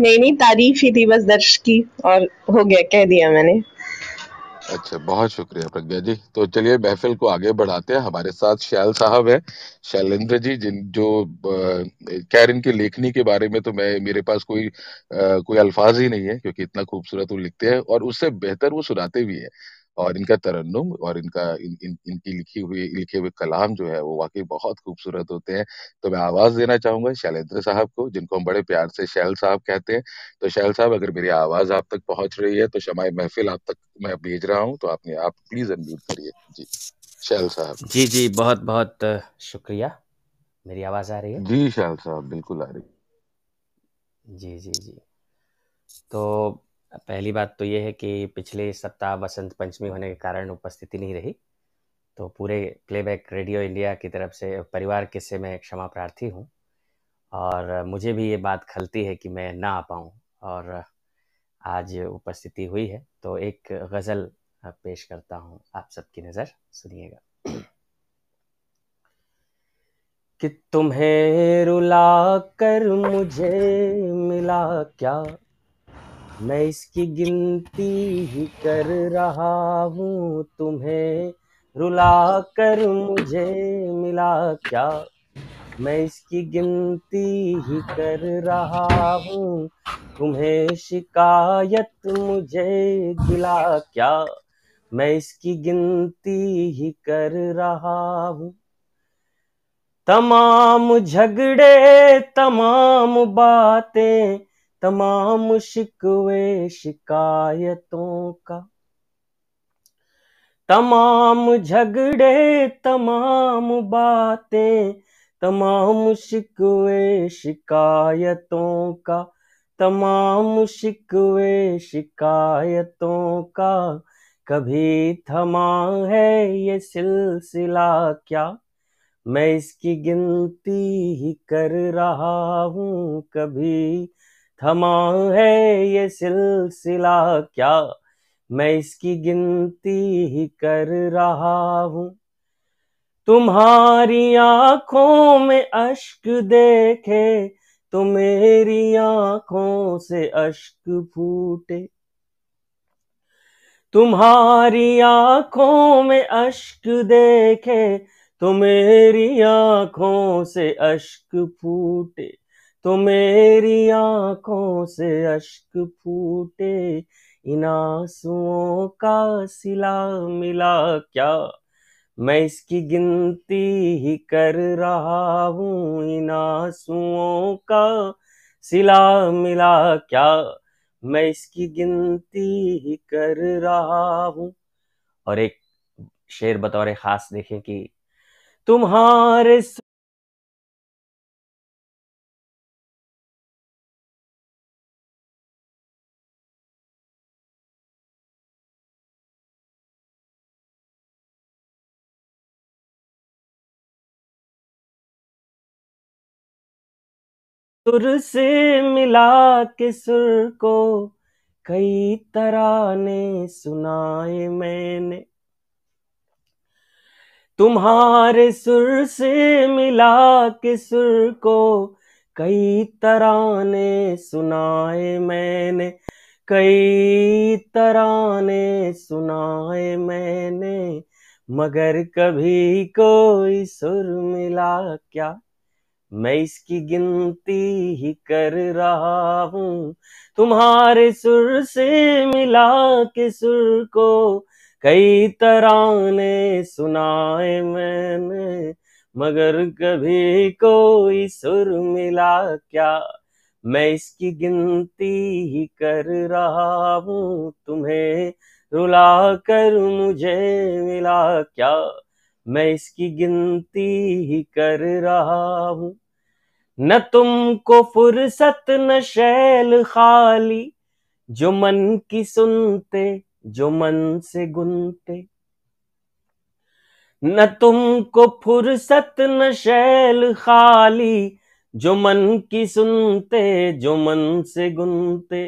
नहीं नहीं तारीफ ही थी बस दर्श की और हो गया, कह दिया मैंने। अच्छा बहुत शुक्रिया प्रज्ञा जी। तो चलिए महफिल को आगे बढ़ाते हैं। हमारे साथ शैल साहब हैं, शैलेंद्र जी, जिन जो खैर इनकी लेखनी के बारे में तो मैं मेरे पास कोई आ, कोई अल्फाज ही नहीं है क्योंकि इतना खूबसूरत वो लिखते हैं और उससे बेहतर वो सुनाते भी हैं और इनका तरन्नुम और इनका इन, इन, इनकी लिखी हुई लिखे हुए कलाम जो है वो वाकई बहुत खूबसूरत होते हैं। तो मैं आवाज़ देना चाहूँगा शैलेंद्र साहब को, जिनको हम बड़े प्यार से शैल साहब कहते हैं। तो शैल साहब, अगर मेरी आवाज़ आप तक पहुँच रही है तो शमाए महफिल आप तक मैं भेज रहा हूँ, तो आपने आप प्लीज़ अनम्यूट करिए। जी शैल साहब। जी जी बहुत बहुत शुक्रिया। मेरी आवाज़ आ रही है? जी शैल साहब बिल्कुल आ रही है। जी जी जी तो पहली बात तो ये है कि पिछले सप्ताह बसंत पंचमी होने के कारण उपस्थिति नहीं रही, तो पूरे प्लेबैक रेडियो इंडिया की तरफ से परिवार के से मैं क्षमा प्रार्थी हूँ। और मुझे भी ये बात खलती है कि मैं ना आ पाऊँ और आज उपस्थिति हुई है, तो एक गज़ल पेश करता हूँ आप सबकी नज़र, सुनिएगा। कि तुम्हें रुला कर मुझे मिला क्या, मैं इसकी गिनती ही कर रहा हूँ। तुम्हें रुला कर मुझे मिला क्या, मैं इसकी गिनती ही कर रहा हूँ। तुम्हें शिकायत मुझे गिला क्या, मैं इसकी गिनती ही कर रहा हूँ। तमाम झगड़े तमाम बातें तमाम शिकवे शिकायतों का, तमाम झगड़े तमाम बातें तमाम शिकवे शिकायतों का, तमाम शिकवे शिकायतों का, कभी थमा है ये सिलसिला क्या, मैं इसकी गिनती ही कर रहा हूँ। कभी थमा है ये सिलसिला क्या, मैं इसकी गिनती ही कर रहा हूँ। तुम्हारी आँखों में अश्क देखे तो मेरी आँखों से अश्क फूटे, तुम्हारी आँखों में अश्क देखे तो मेरी आँखों से अश्क फूटे, तो मेरी आँखों से अश्क फूटे। इन आंसुओं का सिला मिला क्या, मैं इसकी गिनती ही कर रहा हूँ। इन आंसुओं का सिला मिला क्या, मैं इसकी गिनती ही कर रहा हूँ। और एक शेर बतौर खास देखें कि तुम्हारे सुर से मिला के सुर को कई तराने सुनाए मैंने, तुम्हारे सुर से मिला के सुर को कई तराने सुनाए मैंने, कई तराने सुनाए मैंने, मगर कभी कोई सुर मिला क्या, मैं इसकी गिनती ही कर रहा हूँ। तुम्हारे सुर से मिला के सुर को कई तराने सुनाए मैंने, मगर कभी कोई सुर मिला क्या, मैं इसकी गिनती ही कर रहा हूँ। तुम्हें रुला कर मुझे मिला क्या, मैं इसकी गिनती ही कर रहा हूँ। न तुमको फुर्सत न शैल खाली जो मन की सुनते जो मन से गुनते, न तुमको फुर्सत न शैल खाली जो मन की सुनते जो मन से गुनते,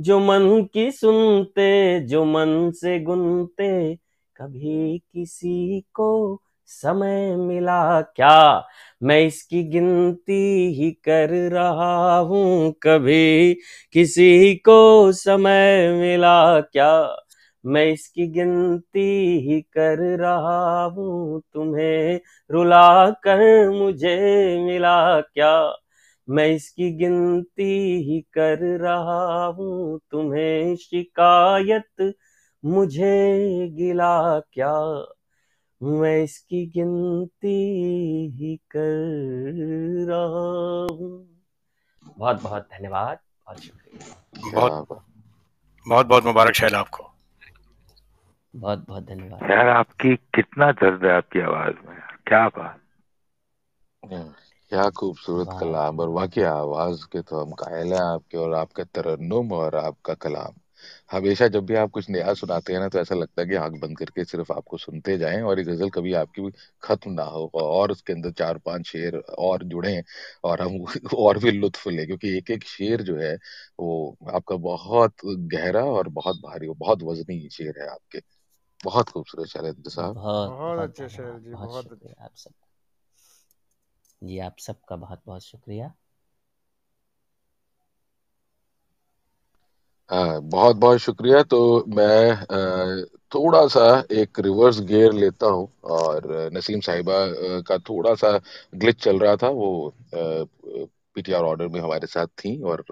जो मन की सुनते जो मन से गुनते, कभी किसी को समय मिला क्या, मैं इसकी गिनती ही कर रहा हूँ। कभी किसी को समय मिला क्या, मैं इसकी गिनती ही कर रहा हूँ। तुम्हें रुला कर मुझे मिला क्या, मैं इसकी गिनती ही कर रहा हूँ। तुम्हें शिकायत मुझे गिला क्या, मैं इसकी गिनती ही कर रहा हूँ। बहुत बहुत धन्यवाद, बहुत शुक्रिया, बहुत बहुत बहुत मुबारक शैल आपको, बहुत बहुत धन्यवाद यार। आपकी कितना दर्द है आपकी आवाज में, क्या बात, क्या खूबसूरत कलाम। और वाकई आवाज के तो हम कायल हैं आपके, और आपका तरन्नुम और आपका कलाम। हमेशा जब भी आप कुछ नया सुनाते हैं ना तो ऐसा लगता है कि आंख बंद करके सिर्फ आपको सुनते जाएं और ये गजल कभी आपकी भी खत्म ना हो, और उसके अंदर चार पांच शेर और जुड़े और हम और भी लुत्फ लें, क्योंकि एक एक शेर जो है वो आपका बहुत गहरा और बहुत भारी, बहुत वजनी शेर है आपके। बहुत खूबसूरत शेर साहब, बहुत अच्छे शेर जी, बहुत शुक्रिया आप सब जी, आप सबका बहुत बहुत शुक्रिया। हाँ, बहुत बहुत शुक्रिया। तो मैं थोड़ा सा एक रिवर्स गियर लेता हूँ, और नसीम साहिबा का थोड़ा सा ग्लिच चल रहा था, वो पीटीआर ऑर्डर में हमारे साथ थी, और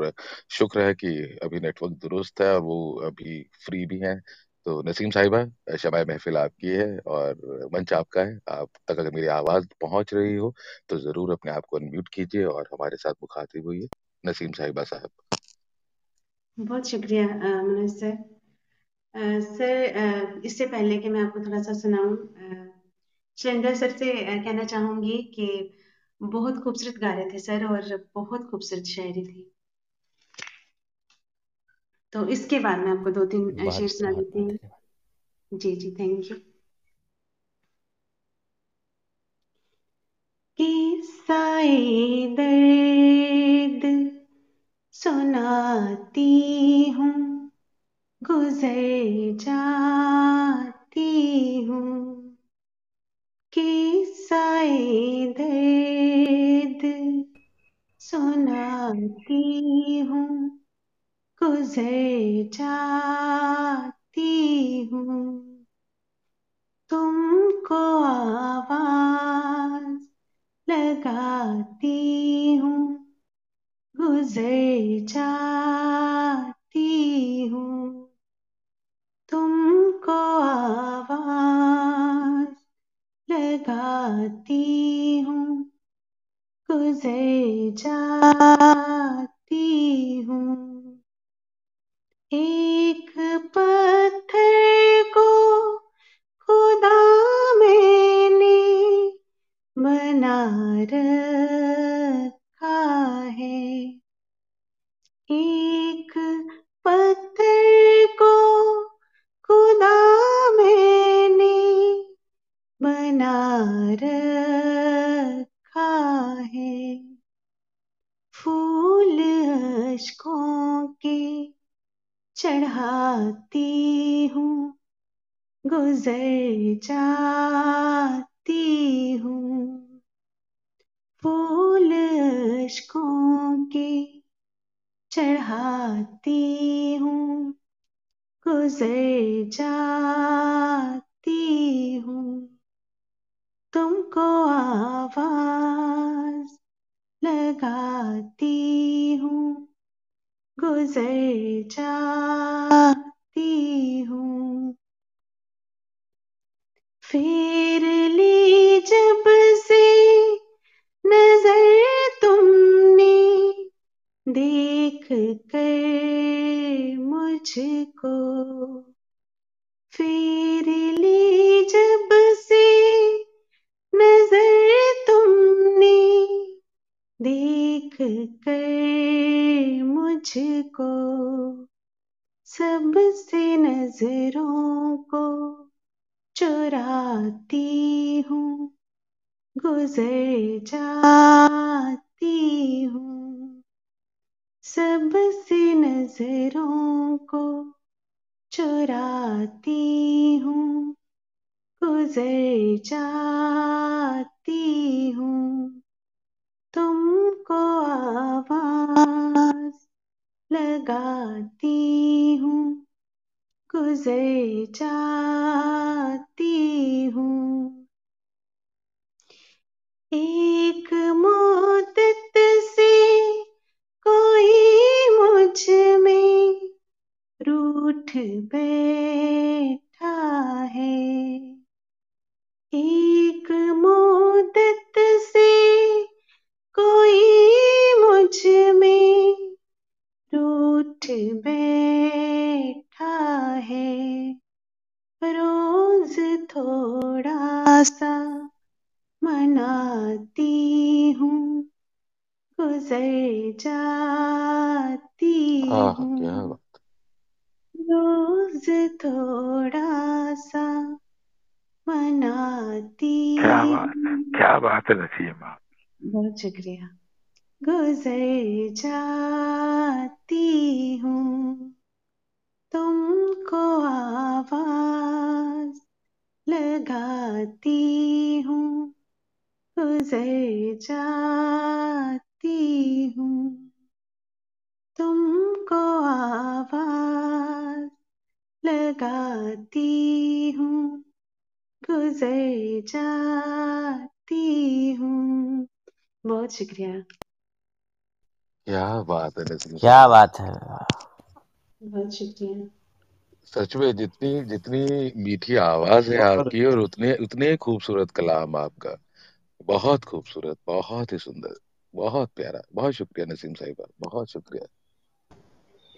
शुक्र है कि अभी नेटवर्क दुरुस्त है और वो अभी फ्री भी हैं। तो नसीम साहिबा, शबाए महफिल आपकी है और मंच आपका है। आप तक अगर मेरी आवाज़ पहुँच रही हो तो ज़रूर अपने आप को अनम्यूट कीजिए और हमारे साथ मुखातिब होइए। नसीम साहिबा साहब, बहुत शुक्रिया मनोज सर। आ, सर, इससे पहले कि मैं आपको थोड़ा सा सुनाऊं, शैलेंद्र सर से कहना चाहूंगी कि बहुत खूबसूरत गा रहे थे सर, और बहुत खूबसूरत शायरी थी। तो इसके बाद मैं आपको दो तीन शेर सुना देती हूँ। जी जी, थैंक यू। कि सुनाती हूँ, गुजर जाती हूँ, किस्साए दर्द सुनाती हूँ, गुजर जाती हूँ, तुमको आवाज लगाती हूँ, गुजर जाती हूँ, तुमको आवाज लगाती हूँ, गुजर जाती हूँ, एक पत्थर को खुदा मैंने बना रखा है, एक पत्थर को खुदा मैंने बना रखा है, फूल अश्कों के चढ़ाती हूँ, गुजर जाती हूँ, फूल अश्कों के चढ़ाती हूँ, गुजर जाती हूँ, तुमको आवाज लगाती हूँ, गुजर जाती हूँ, फिर ली जब से नजर तुमने देख कर मुझको, फिर ली जब से नजर तुमने देख कर मुझको, सबसे नजरों को चुराती हूँ, गुजर जाती हूँ, सबसे नजरों को चुराती हूँ, गुजर जाती हूँ, तुमको आवाज लगाती हूँ, गुजर जाती हूँ, एक मुद्दत से कोई मुझ में रू रूठ बैठा है, एक मुद्दत से कोई मुझ में रूठ बैठा है। रोज थोड़ा सा मनाती हूँ, गुजर जाती हूँ। रोज थोड़ा सा मनाती। क्या बात है, क्या बात है नसीमा, बहुत शुक्रिया। गुजर जाती हूँ, तुमको आवाज लगाती हूँ, गुजर जाती हूँ, तुमको आवाज लगाती हूँ, गुजर जाती हूँ। बहुत शुक्रिया। क्या बात है, क्या बात है, बहुत शुक्रिया। सच में जितनी जितनी मीठी आवाज है आपकी और उतने उतने खूबसूरत कलाम आपका, बहुत खूबसूरत, बहुत ही सुंदर, बहुत प्यारा। बहुत शुक्रिया नसीम साहिबा, बहुत शुक्रिया।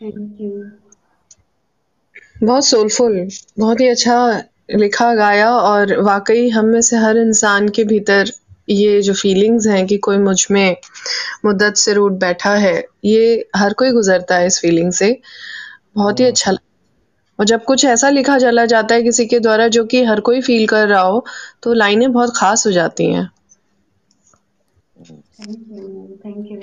Thank you. बहुत सोलफुल, बहुत ही अच्छा लिखा गाया, और वाकई हम में से हर इंसान के भीतर ये जो फीलिंग्स हैं कि कोई मुझ में मुद्दत से रूठ बैठा है, ये हर कोई गुजरता है इस फीलिंग से। बहुत ही अच्छा। और जब कुछ ऐसा लिखा चला जाता है किसी के द्वारा जो कि हर कोई फील कर रहा हो, तो लाइनें बहुत खास हो जाती हैं।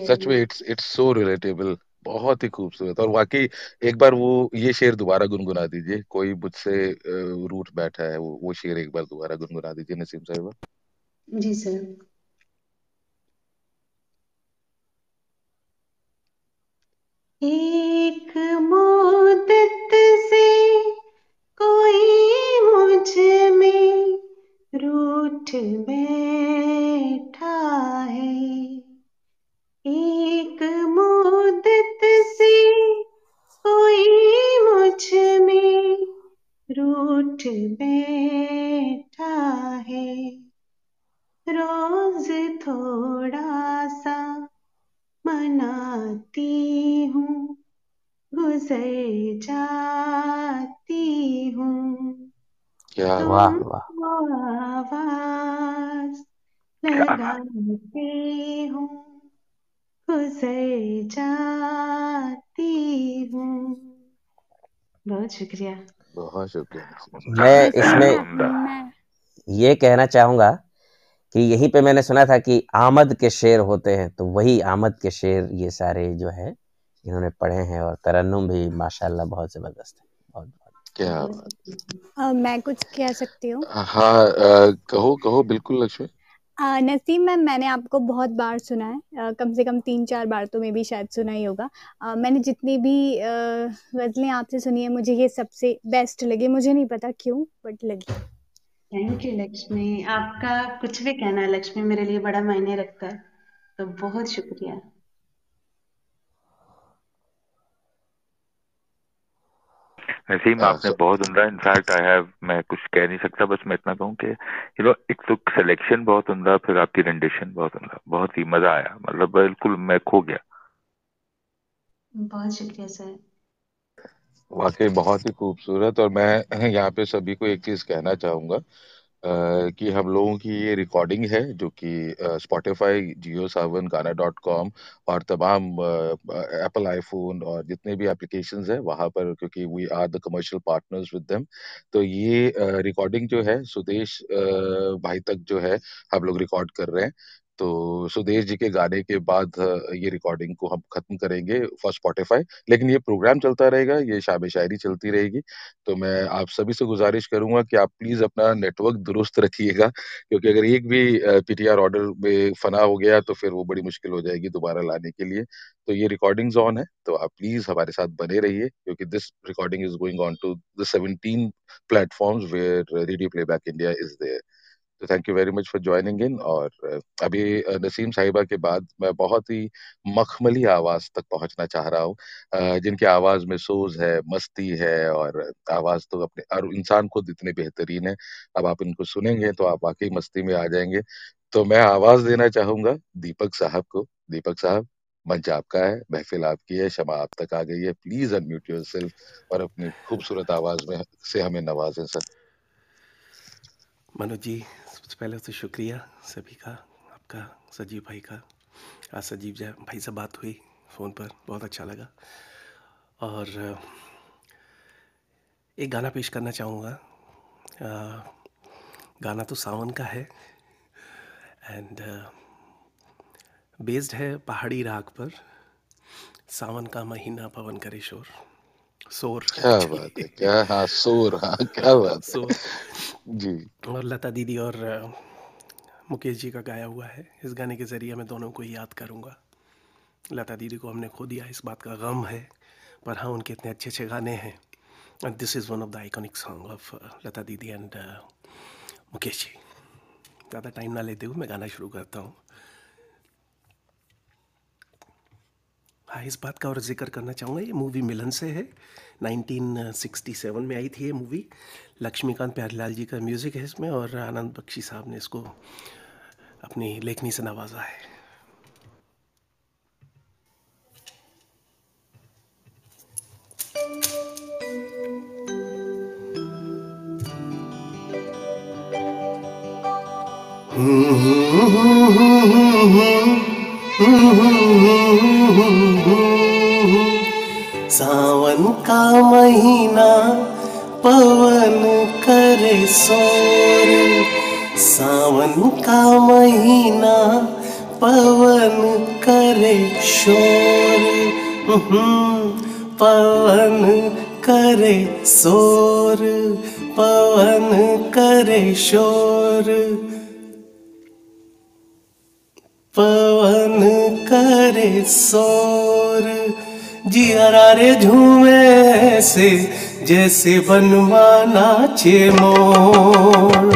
सच में इट्स इट्स सो रिलेटेबल, बहुत ही खूबसूरत। और वाकई एक बार वो ये शेर दोबारा गुनगुना दीजिए, कोई मुझसे रूठ बैठा है, वो वो शेर एक बार दोबारा गुनगुना दीजिए नसीम साहिबा। जी सर। एक मुद्दत से कोई मुझ में रूठ बैठा है, एक मुद्दत से कोई मुझ में रूठ बैठा है। रोज थोड़ा सा मनाती हूँ, गुजर जाती हूँ, तुमको आवाज लगाती हूँ, गुजर जाती हूँ। बहुत शुक्रिया, बहुत शुक्रिया। मैं इसमें ये कहना चाहूँगा कि यहीं पे मैंने सुना था कि आमद के शेर होते हैं, तो वही आमद के शेर ये सारे जो है इन्होंने पढ़े हैं, और तरन्नुम भी माशाल्लाह बहुत जबरदस्त है। बहुत क्या, मैं कुछ कह सकती हूँ? हाँ, कहो कहो, बिल्कुल लक्ष्मी। नसीम मैम, मैंने आपको बहुत बार सुना है, कम से कम तीन चार बार तो मैं भी शायद सुना ही होगा। मैंने जितनी भी गज़लें आपसे सुनी है, मुझे ये सबसे बेस्ट लगी। मुझे नहीं पता क्यों, बट लगी। Thank you Lakshmi. आपका कुछ भी कहना लक्ष्मी मेरे लिए बड़ा मायने रखता है, तो बहुत शुक्रिया। नसीम, आपने बहुत उम्दा इंसल्ट आया है, मैं कुछ कह नहीं सकता, बस मैं इतना कहूँ कि यू नो एक तो सिलेक्शन बहुत उम्दा, फिर आपकी रेंडिशन बहुत उम्दा, बहुत ही मजा आया, मतलब बिल्कुल मैं खो गया। बहुत शुक्रिया सर, वाकई बहुत ही खूबसूरत। और मैं यहाँ पे सभी को एक चीज कहना चाहूँगा कि हम लोगों की ये रिकॉर्डिंग है जो कि स्पॉटिफाई, जियो सावन, गाना डॉट कॉम और तमाम एप्पल आईफोन और जितने भी एप्लीकेशंस हैं वहाँ पर, क्योंकि we are the commercial partners with them, तो ये रिकॉर्डिंग जो है सुदेश भाई तक जो है हम लोग रिकॉर्ड कर रहे हैं। तो सुदेश जी के गाने के बाद ये रिकॉर्डिंग को हम खत्म करेंगे फॉर स्पॉटिफाई, लेकिन ये प्रोग्राम चलता रहेगा, ये शाम शायरी चलती रहेगी। तो मैं आप सभी से गुजारिश करूंगा कि आप प्लीज़ अपना नेटवर्क दुरुस्त रखिएगा, क्योंकि अगर एक भी पीटीआर ऑर्डर में फना हो गया तो फिर वो बड़ी मुश्किल हो जाएगी दोबारा लाने के लिए। तो ये रिकॉर्डिंग्स ऑन है, तो आप प्लीज़ हमारे साथ बने रहिए, क्योंकि this recording is going on to the seventeen platforms where radio playback India is there. तो thank you very much for joining in. और अभी नसीम साहिबा के बाद मैं बहुत ही मखमली आवाज़ तक पहुंचना चाह रहा हूं, जिनकी आवाज़ में सोज है, मस्ती है, और आवाज़ तो अपने और इंसान खुद इतने बेहतरीन है। अब आप इनको सुनेंगे तो आप वाकई मस्ती में आ जाएंगे। तो मैं आवाज़ देना चाहूँगा दीपक साहब को। दीपक साहब, मंच आपका है, महफिल आपकी है, शमा आप तक आ गई है। प्लीज़ अनम्यूट योर सेल्फ और अपनी खूबसूरत आवाज़ में से हमें नवाजें। सर मनोज जी, सबसे पहले तो शुक्रिया सभी का, आपका, सजीव भाई का। आज सजीव जी भाई से बात हुई फ़ोन पर, बहुत अच्छा लगा। और एक गाना पेश करना चाहूँगा। गाना तो सावन का है एंड बेस्ड है पहाड़ी राग पर। सावन का महीना पवन करे शोर। शोर, क्या बात है, क्या, हाँ, शोर, हाँ, क्या बात है जी। और लता दीदी और मुकेश जी का गाया हुआ है। इस गाने के ज़रिए मैं दोनों को याद करूँगा। लता दीदी को हमने खो दिया, इस बात का गम है, पर हाँ, उनके इतने अच्छे अच्छे गाने हैं। And this is one of the iconic song of Lata दीदी एंड मुकेश जी। ज़्यादा टाइम ना लेते हुए मैं गाना शुरू करता हूँ। हाँ, इस बात का और जिक्र करना चाहूँगा, ये मूवी मिलन से है। नाइनटीन सिक्सटी सेवन में आई थी ये मूवी। लक्ष्मीकांत प्यारेलाल जी का म्यूज़िक है इसमें और आनंद बक्षी साहब ने इसको अपनी लेखनी से नवाजा है। सावन का महीना पवन करे शोर। सावन का महीना पवन करे शोर। पवन करे शोर, पवन करे शोर, पवन करे शोर। जी हरारे झूमे से जैसे बनवा नाचे मोर।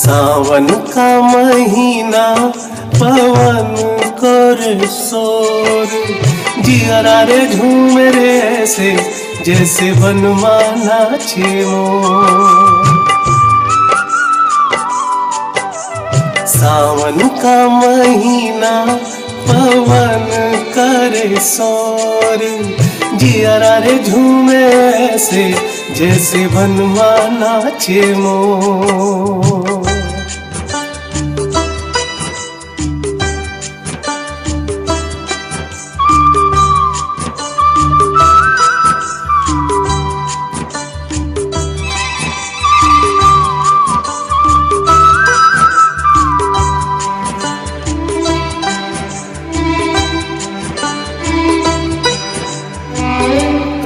सावन का महीना पवन करे शोर। जी हरारे झूमे रे से जैसे बनवा नाचे मोर। सावन का महीना पवन करे शोर। जियारा रे झूमे ऐसे जैसे बनवा नाचे मोर।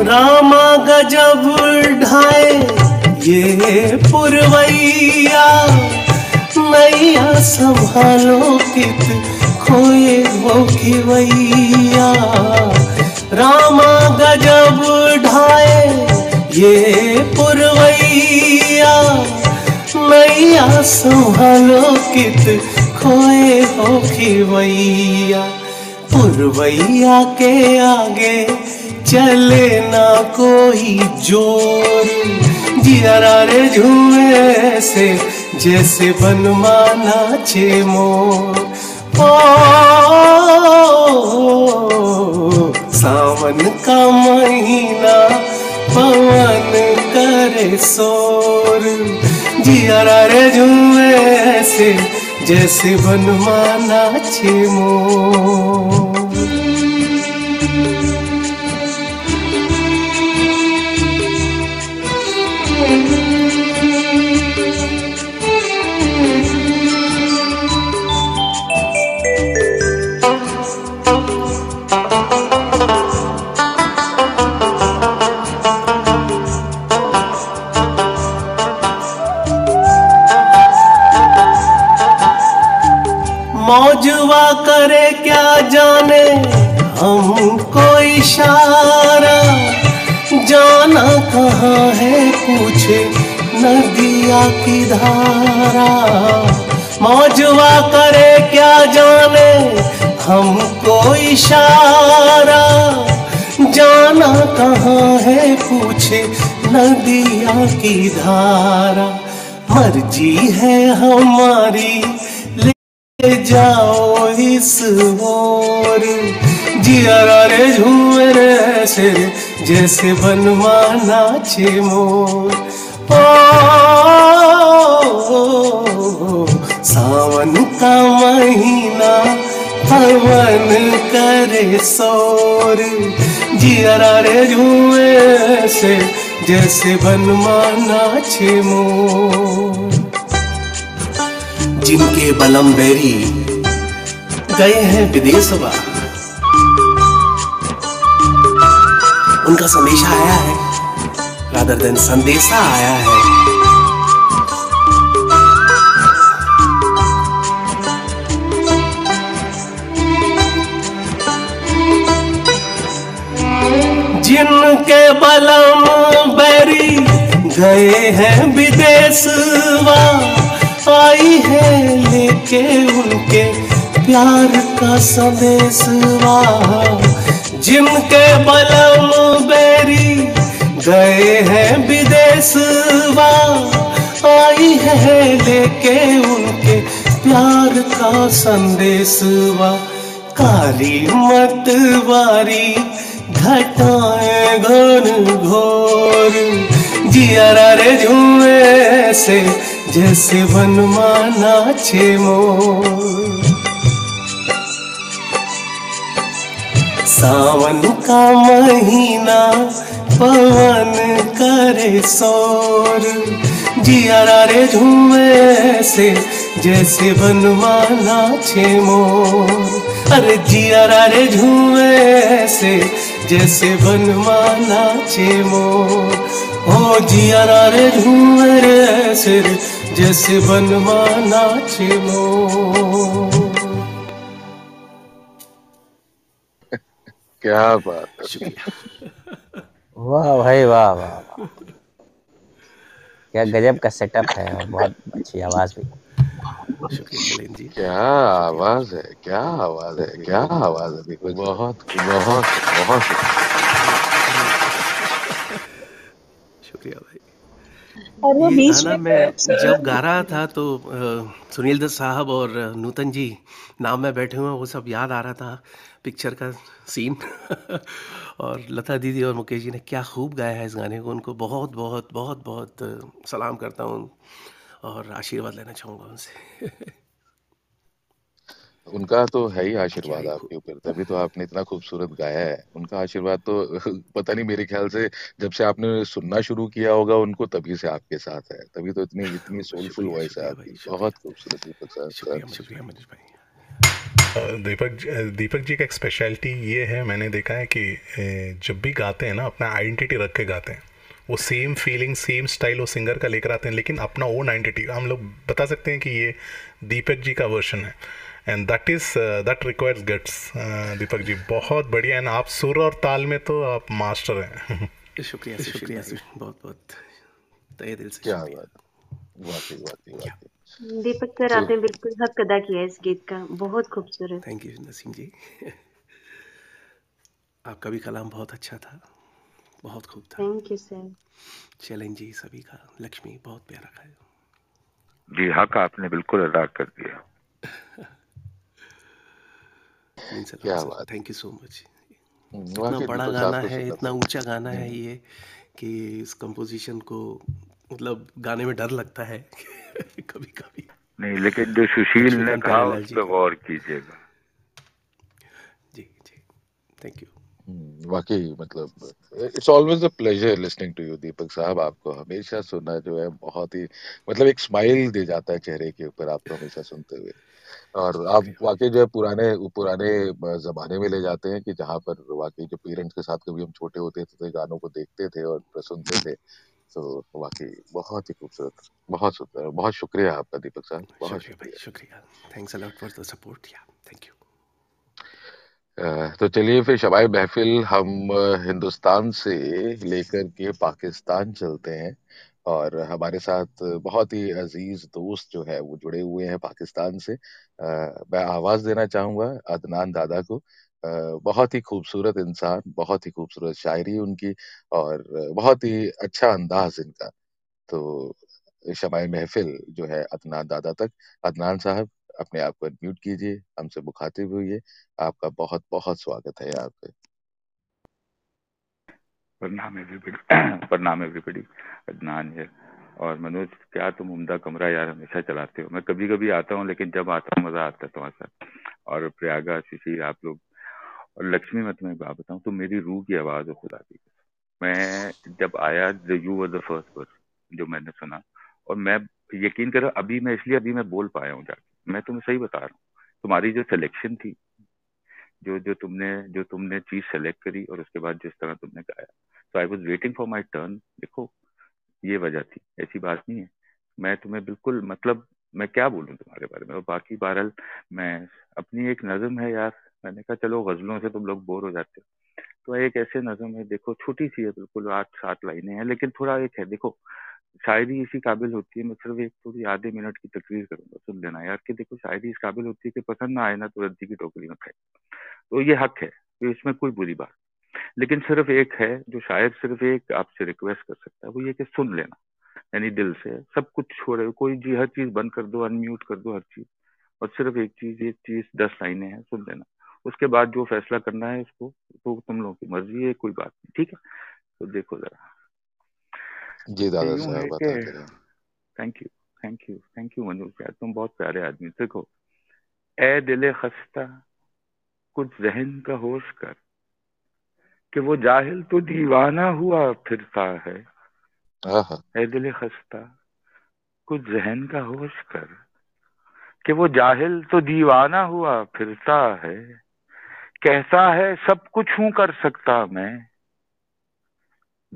रामा गजब ढाए ये पुरवैया। नैया संभालो कित खोए वो खिवैया। रामा गजब ढाए ये पुरवैया। नैया संभालो कित खोए हो खिवैया। पुरवैया के आगे चले ना कोई जोर। जियारा रे झूमे से जैसे बनवा नाचे मोर। ओ, सावन का महीना पवन करे शोर। जियारा रे झूमे से जैसे बनवा नाचे मोर। मौजवा करे क्या जाने हमको इशारा। जाना कहाँ है पूछे न नदिया की धारा मौजवा करे क्या जाने हमको इशारा, जाना कहाँ है पूछे नदिया की धारा, मर्जी है हमारी ले जाओ इस ओर। जिया रे झूमे रे ऐसे जैसे बनवा नाचे मोर। ओ, ओ, ओ, ओ सावन का महीना हवन करे सोर। जिया रे झूमे ऐसे जैसे बनवा नाचे मोर। जिनके बलम बेरी गए हैं विदेशवा, उनका संदेशा आया है, रादर देन संदेशा आया है। जिनके बलम बेरी गए हैं विदेशवा, आई है लेके उनके प्यार का संदेशवा। जिनके बलम बेरी गए हैं विदेशवा, आई है लेके उनके प्यार का संदेशवा। काली मतवारी घटाए घोर घोर। जिया रे झूमे ऐसे जैसे बनवा नाचे मोर। सावन का महीना पवन करे सोर। जिया रे झूमे ऐसे जैसे बनवा नाचे मोर। अरे जिया रे झूमे ऐसे जैसे बनवा नाचे मोर। ओ जिया रे झूमे ऐसे जैसे बनवा नाचे मोर। क्या बात है, वाह भाई वाह वाह, क्या गजब का सेटअप है और बहुत अच्छी आवाज भी। क्या आवाज है, क्या आवाज है, क्या आवाज है, देखो बहुत बहुत बहुत शुक्रिया भाई। गाना मैं जब गा रहा था तो सुनील दत्त साहब और नूतन जी नाम में बैठे हुए, वो सब याद आ रहा था पिक्चर का सीन। और लता दीदी और मुकेश जी ने क्या खूब गाया है इस गाने को, उनको बहुत बहुत बहुत बहुत सलाम करता हूँ और आशीर्वाद लेना चाहूँगा उनसे। उनका तो है ही आशीर्वाद आपके ऊपर, तभी तो आपने इतना खूबसूरत गाया है। उनका आशीर्वाद तो पता नहीं, मेरे ख्याल से जब से आपने सुनना शुरू किया होगा उनको, तभी से आपके साथ है, तभी तो इतनी इतनी सोलफुल वॉइस है आपकी, बहुत खूबसूरत। दीपक दीपक जी का एक स्पेशलिटी ये है, मैंने देखा है कि जब भी गाते हैं ना अपना आइडेंटिटी रख के गाते हैं, वो सेम फीलिंग सेम स्टाइल वो सिंगर का लेकर आते हैं, लेकिन अपना ओन आइडेंटिटी हम लोग बता सकते हैं कि ये दीपक जी का वर्जन है। And that is that requires guts. Deepak ji बहुत बढ़िया, एंड आप सुर और ताल में तो आप मास्टर हैं। शुक्रिया शुक्रिया बहुत बहुत, तहे दिल से शुक्रिया। वाकई वाकई दीपक सर आपने बिल्कुल हक अदा किया इस गीत का, बहुत खूबसूरत। थैंक यू नसीम जी, आपका भी कलाम बहुत अच्छा था, बहुत खूब था। Thank you sir. चैलेंज जी सभी का, लक्ष्मी बहुत प्यारा गाया जी, हक आपने बिल्कुल अदा कर दिया। क्या बात, थैंक यू सो मच। इतना बड़ा गाना है, इतना ऊंचा गाना है ये कि इस कंपोजिशन को मतलब गाने में डर लगता है कभी कभी। नहीं लेकिन जो सुशील ने कहा उस पर गौर कीजिएगा जी। जी थैंक यू। वाकई मतलब it's always a pleasure listening to you Deepak साहब। आपको हमेशा सुनना जो है बहुत ही मतलब एक स्माइल दे जाता है चेहरे के ऊपर आपको हमेशा सुनते हुए, और आप वाकई जो है पुराने पुराने जमाने में ले जाते हैं कि जहाँ पर वाकई जो पेरेंट्स के साथ कभी हम छोटे होते थे तो गानों को देखते थे और सुनते थे, तो वाकई बहुत ही खूबसूरत, बहुत सुंदर। बहुत शुक्रिया आपका दीपक साहब, बहुत शुक्रिया, शुक्रिया। Thanks a lot for the support, yeah thank you. तो चलिए फिर शबाए महफिल हम हिंदुस्तान से लेकर के पाकिस्तान चलते हैं और हमारे साथ बहुत ही अजीज दोस्त जो है वो जुड़े हुए हैं पाकिस्तान से। आ, मैं आवाज देना चाहूंगा अदनान दादा को। आ, बहुत ही खूबसूरत इंसान, बहुत ही खूबसूरत शायरी उनकी और बहुत ही अच्छा अंदाज इनका। तो शमाए महफिल जो है अदनान दादा तक। अदनान साहब, अपने आप को अनम्यूट कीजिए, हमसे मुखातिब हुई, आपका बहुत बहुत स्वागत है यहाँ पे। प्रणाम एवरीबडी, प्रणाम एवरीबडी। अदनान है। और मनोज, क्या तुम उम्दा कमरा यार हमेशा चलाते हो। मैं कभी कभी आता हूँ, लेकिन जब आता हूँ मजा आता है तुम्हारे साथ। और प्रयागा, शिशिर, आप लोग और लक्ष्मी, मैं तुम्हें बात बताऊँ तो मेरी रूह की आवाज़ है खुदा की। मैं जब आया, you were the first person जो मैंने सुना, और मैं यकीन कर रहा हूँ अभी मैं इसलिए अभी मैं बोल पाया हूँ जाके। मैं तुम्हें सही बता रहा हूँ, तुम्हारी जो सिलेक्शन थी, जो जो तुमने जो तुमने चीज सेलेक्ट करी और उसके बाद जिस तरह तुमने गाया, तो I was waiting for my turn. देखो ये वजह थी, ऐसी बात नहीं है। मैं तुम्हें बिल्कुल, मतलब मैं क्या बोलूँ तुम्हारे बारे में। और बाकी बहरहाल मैं अपनी एक नज़म है यार, मैंने कहा चलो गजलों से तुम लोग बोर हो जाते हो, तो एक ऐसे नज़म है। देखो छोटी सी है बिल्कुल, आठ सात लाइनें हैं, लेकिन थोड़ा एक है। देखो शायरी इसी काबिल होती है, मैं सिर्फ एक थोड़ी आधे मिनट की तकरीर करूंगा, सुन लेना यार। कि देखो शायरी इस काबिल होती है कि पसंद ना आए ना तो रद्दी की टोकरी में खाए, तो ये हक है, तो इसमें कोई बुरी बात। लेकिन सिर्फ एक है जो शायर सिर्फ एक आपसे रिक्वेस्ट कर सकता है, वो ये कि सुन लेना, यानी दिल से। सब कुछ छोड़े, कोई जी हर चीज बंद कर दो, अनम्यूट कर दो हर चीज, और सिर्फ एक चीज, एक चीज दस लाइनें हैं, सुन लेना। उसके बाद जो फैसला करना है उसको, तो तुम लोगों की मर्जी है, कोई बात नहीं, ठीक है। तो देखो जरा जी दादा साहब, thank you thank you thank you Manoj यार, तुम बहुत प्यारे आदमी। देखो, ए दिले खस्ता कुछ जहन का होश कर, कि वो जाहिल तो दीवाना हुआ फिरता है। ए दिले खस्ता कुछ जहन का होश कर, कि वो जाहिल तो दीवाना हुआ फिरता है। कहता है सब कुछ हूं कर सकता मैं,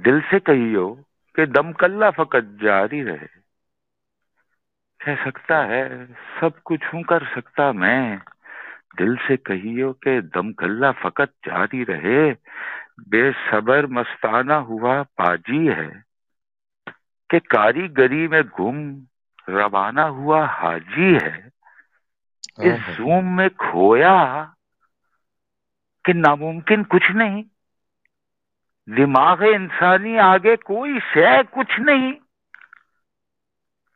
दिल से कहियो कि दमकल्ला फकत जारी रहे। कह सकता है सब कुछ हूं कर सकता मैं, दिल से कहियो कि दमकल्ला फकत जारी रहे। बेसबर मस्ताना हुआ पाजी है, कि कारीगरी में गुम रवाना हुआ हाजी है। इस ज़ूम में खोया कि नामुमकिन कुछ नहीं, दिमाग इंसानी आगे कोई शय कुछ नहीं।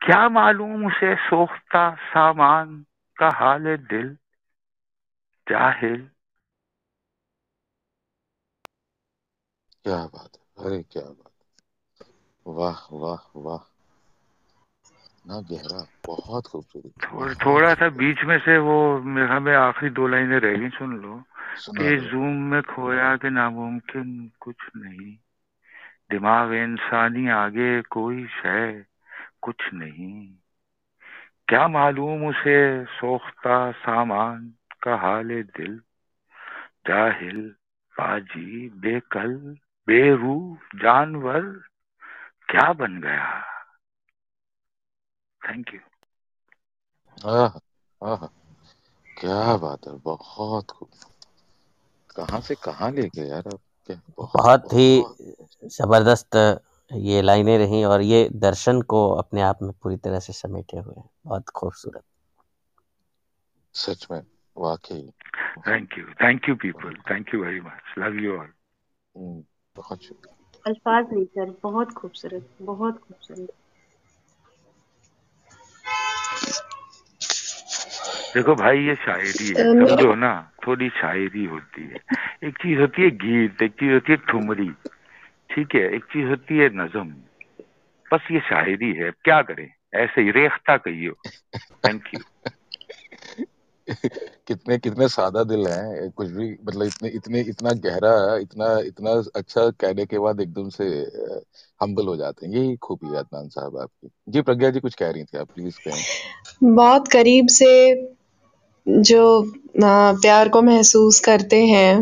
क्या मालूम उसे सोखता सामान का हाले दिल जाहिल। क्या बात है, अरे क्या बात, वाह वाह वाह, ना गहरा, बहुत खूबसूरत। और थोड़ा सा बीच में से वो हमें आखिरी दो लाइनें रह गई, सुन लो। के ज़ूम में खोया कि नामुमकिन कुछ नहीं, दिमाग इंसानी आगे कोई शय कुछ नहीं। क्या मालूम उसे सोखता सामान का हाले दिल जाहिल। बाजी बेकल बेरूह जानवर क्या बन गया। Thank you. आह, आह, क्या बात है, बहुत खूब। कहाँ से कहाँ ले गए यार आप, क्या बहुत ही जबरदस्त ये लाइनें रहीं, और ये दर्शन को अपने आप में पूरी तरह से समेटे हुए हैं, बहुत खूबसूरत सच में, वाकई। Thank you thank you people, thank you very much, love you all. बहुत शुक्रिया। अल्फाज नहीं सर, बहुत खूबसूरत, बहुत खूबसूरत। देखो भाई, ये शायरी है, समझो ना, थोड़ी शायरी होती है। एक चीज होती है गीत, एक चीज होती है ठुमरी, ठीक है, एक चीज होती है नज़म। बस ये शायरी है, क्या करें, ऐसे ही रेख्ता कहियो। Thank you. कितने कितने सादा दिल हैं, कुछ भी मतलब इतने इतने इतना गहरा, इतना इतना अच्छा कहने के बाद एकदम से हम्बल हो जाते हैं। यही खूबी है अदनान साहब आपकी। जी प्रज्ञा जी कुछ कह रही थी आप, प्लीज कहें। बहुत करीब से जो प्यार को महसूस करते हैं,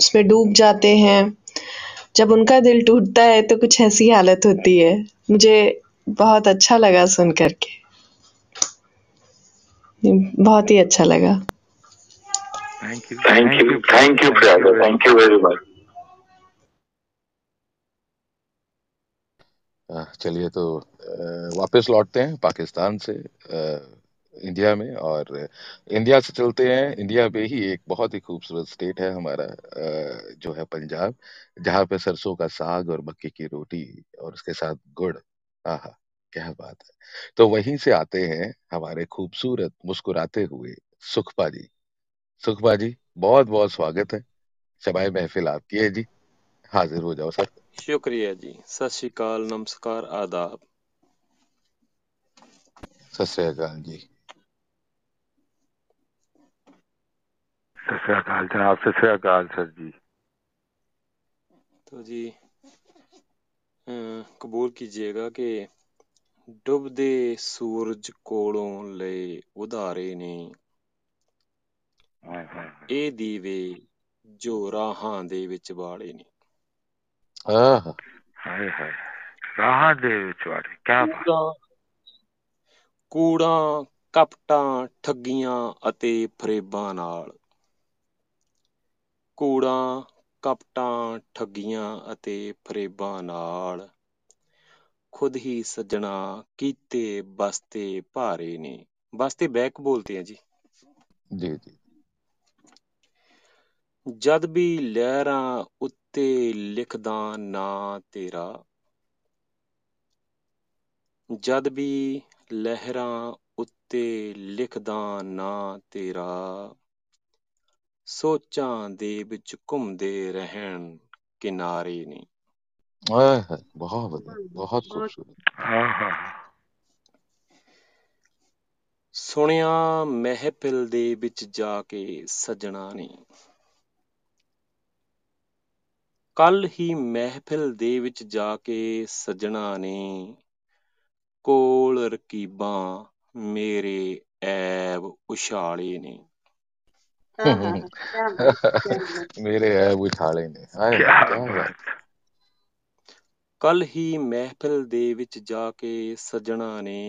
उसमें डूब जाते हैं, जब उनका दिल टूटता है तो कुछ ऐसी हालत होती है। मुझे बहुत अच्छा लगा सुन करके, बहुत ही अच्छा लगा। Thank you thank you thank you thank you very much. चलिए तो वापस लौटते हैं पाकिस्तान से इंडिया में, और इंडिया से चलते हैं, इंडिया पे ही एक बहुत ही खूबसूरत स्टेट है हमारा जो है पंजाब, जहाँ पे सरसों का साग और मक्के की रोटी और उसके साथ गुड़, आहा क्या बात है। तो वहीं से आते हैं हमारे खूबसूरत मुस्कुराते हुए सुखपा जी। सुखपा जी बहुत बहुत स्वागत है, शबाए महफिल आपकी है जी, हाजिर हो जाओ सर। शुक्रिया जी, सत श्री अकाल, नमस्कार, आदाब। सत श्री अकाल जी। सत श्री अकाल जनाब, सत श्री अकाल सर जी। तो जी कबूल कीजिएगा कि डुबदे सूरज कोलों ले उधारे ने, ए दीवे जो राहां दे विच वाले ने। आहा हाय हाय, राहां दे विच वाले, क्या कूड़ा कपटां ठगियां अते फरेबां नाल, कूड़ा कपटां ठगियां अते फरेबां नाल, खुद ही सजना कीते बस्ते भारे ने। बस्ते बैक बोलते हैं जी जी जी। जद भी लहरा उत्ते लिखदा ना तेरा, जद भी लहरा उत्ते लिखदा ना तेरा, सोचां दे विच घुमदे रहण किनारे ने। है, बहुत बहुत खूबसूरत। सुनिया महफिल दे विच जाके सजना ने, कल ही महफिल दे विच जाके सजना ने, कोल रकीबां मेरे ऐब उछाले ने। मेरे ऐब उछाले ने, कल ही महफिल दे विच जाके सजना ने,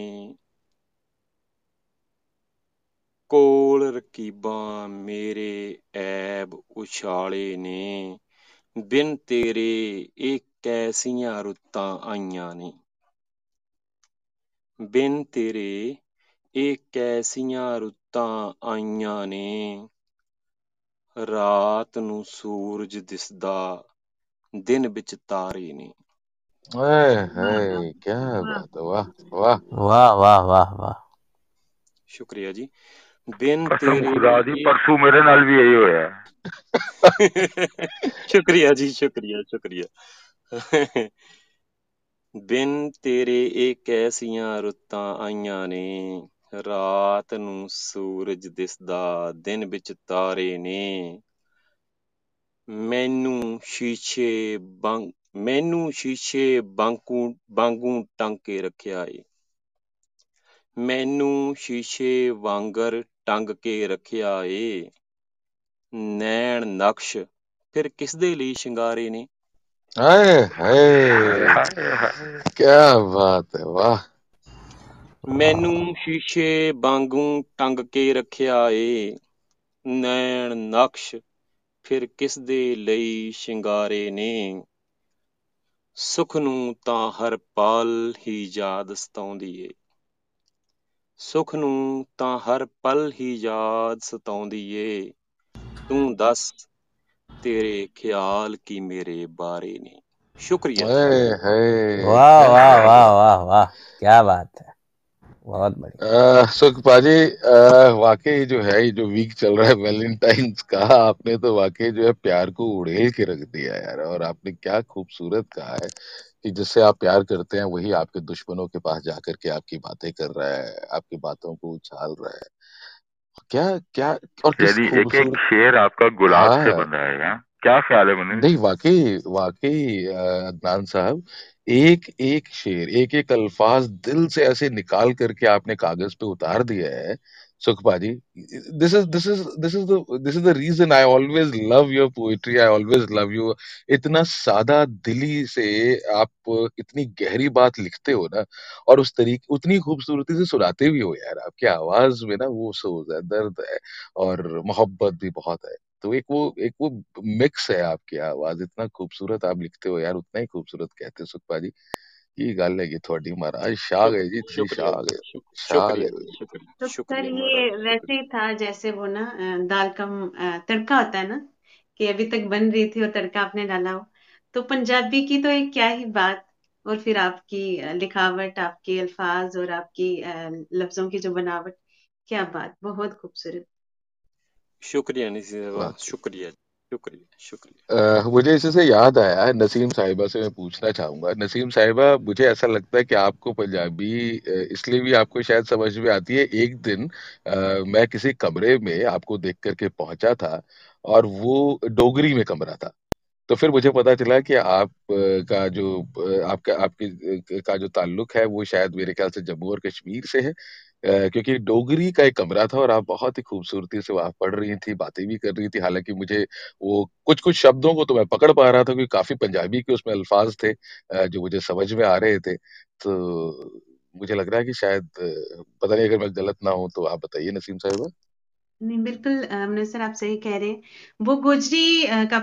कोल रकीबां मेरे ऐब उछाले ने, बिन तेरे एक कैसियां रुत्तां आईयां ने, बिन तेरे एक कैसियां रुत्तां आईयां ने, रात नूं सूरज दिसदा दिन विच तारे ने। है, क्या बात, वाह वाह वाह वाह वाह वाह, शुक्रिया जी। बिन तेरे परसों मेरे नाल भी यही होया। शुक्रिया जी, शुक्रिया शुक्रिया। बिन तेरे एक ऐसियां रुत्तां आईयां ने, रात नूं सूरज दिसदा दिन विच तारे ने, मैनू शीशे बंग मैनू शीशे बांकू बांगू टंग के रखिया है, मैनू शीशे वांगर टंग के रखिया है, नैण नक्श फिर किस दे लिए शिंगारे ने। हाय हाय, क्या बात है, वाह। मैनू शीशे वांगू टंग के रखिया है, नैण नक्श फिर किस दे लिए शिंगारे ने, सुख नूं तां हर पल ही याद सताउंदी ए, सुख नूं तां हर पल ही याद सताउंदी ए, तूं दस तेरे ख्याल की मेरे बारे ने। शुक्रिया। वाह वाह वाह वाह वाह, क्या बात है, बहुत बढ़िया। सुख पाजी, वाकई जो है ये जो वीक चल रहा है वैलेंटाइंस का, आपने तो वाकई जो है प्यार को उड़ेल के रख दिया यार, और आपने क्या खूबसूरत कहा है कि जिससे आप प्यार करते हैं वही आपके दुश्मनों के पास जाकर के आपकी बातें कर रहा है, आपकी बातों को उछाल रहा है। क्या क्या, और एक एक शेर आपका गुलाब से बना है यार, क्या ख्याल है मनीष? नहीं वाकई वाकई अदनान साहब, एक एक शेर, एक एक अल्फाज दिल से ऐसे निकाल करके आपने कागज पे उतार दिया है Sukhpa ji. This is this is this is the this is the reason I always love your poetry, I always love you. इतना सादा दिली से आप इतनी गहरी बात लिखते हो ना, और उस तरीके उतनी खूबसूरती से सुनाते भी हो यार। आपकी आवाज में ना वो सोज है, दर्द है और मोहब्बत भी बहुत है, तो एक वो एक वो मिक्स है आपकी आवाज। इतना खूबसूरत आप लिखते हो यार, उतना ही खूबसूरत कहते हो सुखपा जी। की गल है थोड़ी महाराज शाह है जी शाह शाह। सर ये वैसे ही था जैसे वो ना दाल का तड़का होता है ना कि अभी तक बन रही थी और तड़का आपने डाला हो, तो पंजाबी की तो एक क्या ही बात, और फिर आपकी लिखावट, आपके अल्फाज और आपकी लफ्जों की जो बनावट, क्या बात, बहुत खूबसूरत। शुक्रिया निशा, शुक्रिया शुक्रिया शुक्रिया। uh, मुझे इससे याद आया, नसीम साहिबा से मैं पूछना चाहूंगा। नसीम साहिबा, मुझे ऐसा लगता है कि आपको पंजाबी इसलिए भी आपको शायद समझ में आती है। एक दिन uh, मैं किसी कमरे में आपको देख करके पहुंचा था और वो डोगरी में कमरा था, तो फिर मुझे पता चला कि आप का जो आपका आपके का जो ताल्लुक है वो शायद मेरे ख्याल से जम्मू और कश्मीर से है, क्योंकि डोगरी का एक कमरा था और आप बहुत ही खूबसूरती से वहाँ पढ़ रही थी, बातें भी कर रही थी। हालांकि मुझे वो कुछ कुछ शब्दों को तो मैं पकड़ पा रहा था क्योंकि काफी पंजाबी के उसमें अल्फाज थे जो मुझे समझ में आ रहे थे, तो मुझे लग रहा है कि शायद, पता नहीं अगर मैं गलत ना हूँ तो आप बताइए नसीम साहिबा। नहीं बिल्कुल मुन्ना सर आप सही कह रहे हैं, वो गोजरी का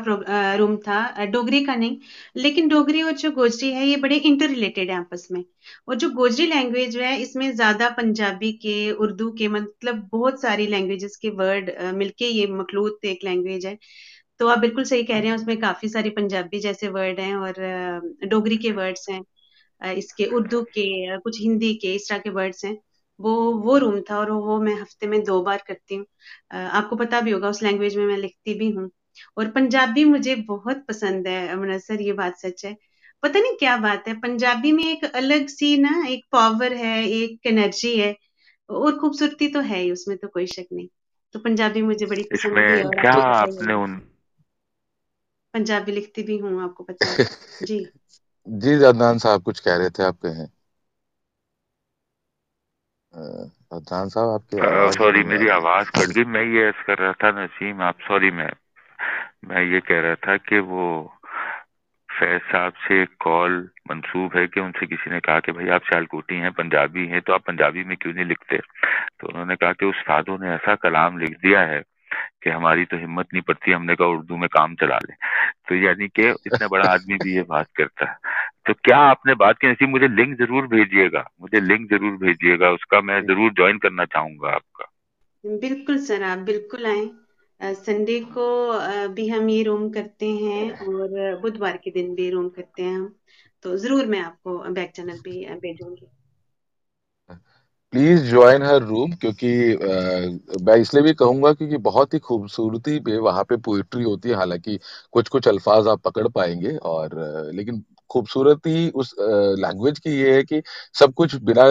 रूम था, डोगरी का नहीं। लेकिन डोगरी और जो गोजरी है ये बड़े इंटर रिलेटेड है आपस में, और जो गोजरी लैंग्वेज है इसमें ज्यादा पंजाबी के, उर्दू के, मतलब बहुत सारी लैंग्वेजेस के वर्ड मिलके ये मखलूत एक लैंग्वेज है। तो आप बिल्कुल सही कह रहे हैं, उसमें काफी सारे पंजाबी जैसे वर्ड हैं और डोगरी के वर्ड्स हैं, इसके उर्दू के, कुछ हिंदी के, इस तरह के वर्ड्स हैं। वो वो रूम था और वो मैं हफ्ते में दो बार करती हूँ। आपको पता भी होगा उस लैंग्वेज में मैं लिखती भी हूँ, और पंजाबी मुझे बहुत पसंद है मुन्ना सर, ये बात सच है। पता नहीं क्या बात है, पंजाबी में एक अलग सी ना एक पावर है, एक एनर्जी है और खूबसूरती तो है ही, उसमें तो कोई शक नहीं। तो पंजाबी मुझे बड़ी पसंद है। क्या आपने उन पंजाबी लिखती भी हूँ, आपको पता है जी। जी अदनान साहब कुछ कह रहे थे, आप कहें अदनान साहब। आपके सॉरी मेरी आवाज कट गई, मैं ये ऐसा कर रहा था नसीम आप, सॉरी मैं मैं ये कह रहा था कि वो फैज साहब से एक कॉल मंसूब है कि उनसे किसी ने कहा कि भाई आप सियालकोटी हैं, पंजाबी हैं, तो आप पंजाबी में क्यों नहीं लिखते। तो उन्होंने कहा कि उस्तादों ने ऐसा कलाम लिख दिया है कि हमारी तो हिम्मत नहीं पड़ती, हमने कहा उर्दू में काम चला ले। तो यानी कि इतना बड़ा आदमी भी ये बात करता है। तो क्या आपने बात की नसीम, मुझे लिंक जरूर भेजिएगा, मुझे लिंक जरूर भेजिएगा उसका, मैं जरूर ज्वाइन करना चाहूंगा आपका। बिल्कुल सर आप बिल्कुल आए, संडे को भी हम ये रूम करते हैं और बुधवार के दिन भी रूम करते हैं हम, तो जरूर मैं आपको बैक चैनल भी भेजूंगी। प्लीज ज्वाइन हर रूम, क्योंकि मैं इसलिए भी कहूंगा क्योंकि बहुत ही खूबसूरती पे वहाँ पे पोइट्री होती है। हालांकि कुछ कुछ अल्फाज आप पकड़ पाएंगे और लेकिन खूबसूरती उस लैंग्वेज की ये है कि सब कुछ बिना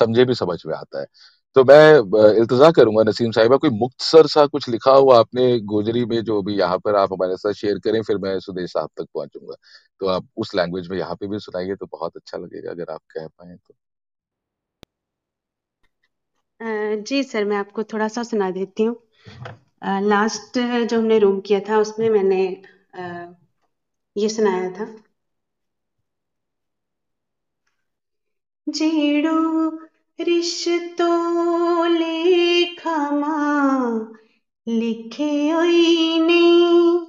समझे भी समझ में आता है। तो मैं इल्तजा करूंगा नसीम साहिबा, कोई मुख्तसर सा कुछ लिखा हुआ आपने गोजरी में जो भी यहाँ पर आप हमारे साथ शेयर करें, फिर मैं सुदेश साहब तक पहुंचूंगा, तो आप उस लैंग्वेज में यहाँ पे भी सुनाइए तो बहुत अच्छा लगेगा अगर आप कह पाए तो। जी सर मैं आपको थोड़ा सा सुना देती हूँ। लास्ट जो हमने रूम किया था उसमें मैंने ये सुनाया था। जेड़ो रिश्तो लेखा मां लिखे होई नहीं,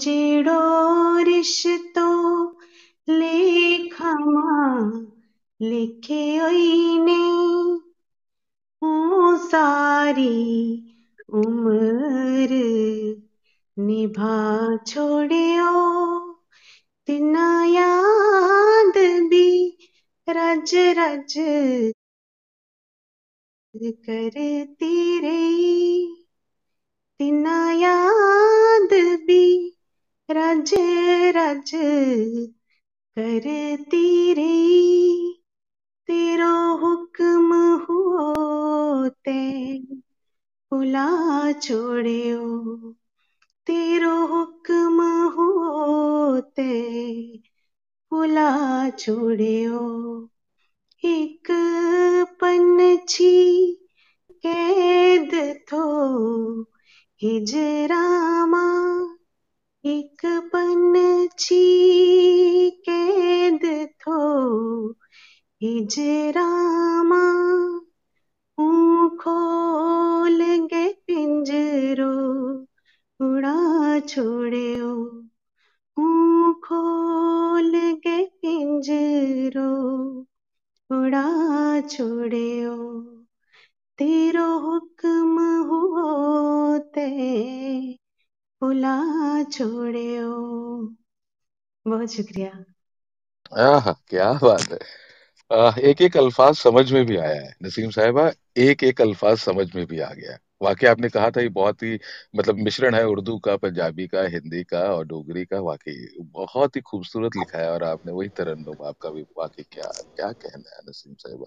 जेड़ो रिश्तो लेखा मां लिखे होई नहीं, सारी उम्र निभा छोड़ियो, तिना याद भी रज रज करती रही, तिना याद भी रज रज करती रही, तेरो हुक्म होते भुला छोड़ियो, तेरो हुक्म होते भुला छोड़ियो, एक पंछी कैद थो हिजरामा, एक पंछी कैद थो हिजरामा, ऊँ खोल गए पिंजरो उड़ा छोड़ियो, ऊँ खोल गए पिंजरो मुझे रो उड़ा छोड़े ओ तेरो हुक्म हुओ ते बुला छोड़े ओ। बहुत शुक्रिया। आह क्या बात है। आह, एक एक अल्फाज समझ में भी आया है नसीम साहिबा, एक एक अल्फाज समझ में भी आ गया। वाकई आपने कहा था ये बहुत ही मतलब मिश्रण है उर्दू का, पंजाबी का, हिंदी का और डोगरी का। वाकई बहुत ही खूबसूरत लिखा है और आपने वही तरन्नुम आपका भी। वाकई क्या क्या कहना है नसीम साहिबा,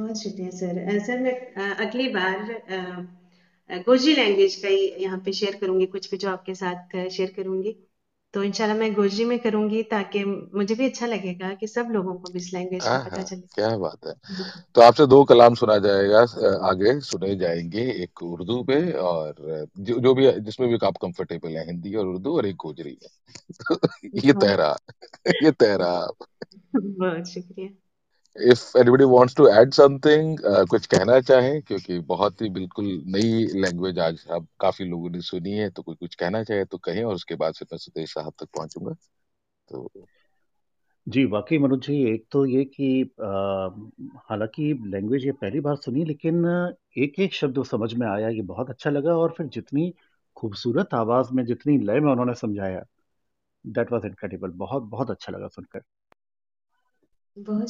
बहुत शुक्रिया सर। सर मैं अगली बार गोजरी लैंग्वेज का ही यहाँ पे शेयर करूंगी, कुछ भी जो आपके साथ शेयर करूंगी तो इंशाल्लाह मैं गोजरी में करूंगी, ताकि मुझे भी अच्छा लगेगा कि सब लोगों को इस लैंग्वेज का पता चले। क्या बात है। तो आपसे दो कलाम सुना जाएगा आगे, सुने जाएंगे, एक उर्दू पे और जो, जो भी जिसमें भी आप कंफर्टेबल हैं, हिंदी और उर्दू और एक गोजरी में। ये तहरा ये तहरा बहुत शुक्रिया। If anybody wants to add something, uh, कुछ कहना चाहे, क्योंकि बहुत ही बिल्कुल नई लैंग्वेज आज अब काफी लोगों ने सुनी है, तो कोई कुछ कहना चाहे तो कहें और उसके बाद से मैं सुदेश साहब तक पहुंचूंगा। तो जी वाकई मनोज जी, एक तो ये कि हालांकि लैंग्वेज ये पहली बार सुनी, लेकिन एक एक शब्द समझ में आया, ये बहुत अच्छा लगा। और फिर जितनी खूबसूरत आवाज में, जितनी लय में उन्होंने समझाया, दैट वॉज इनक्रेडिबल। बहुत बहुत अच्छा लगा सुनकर। बहुत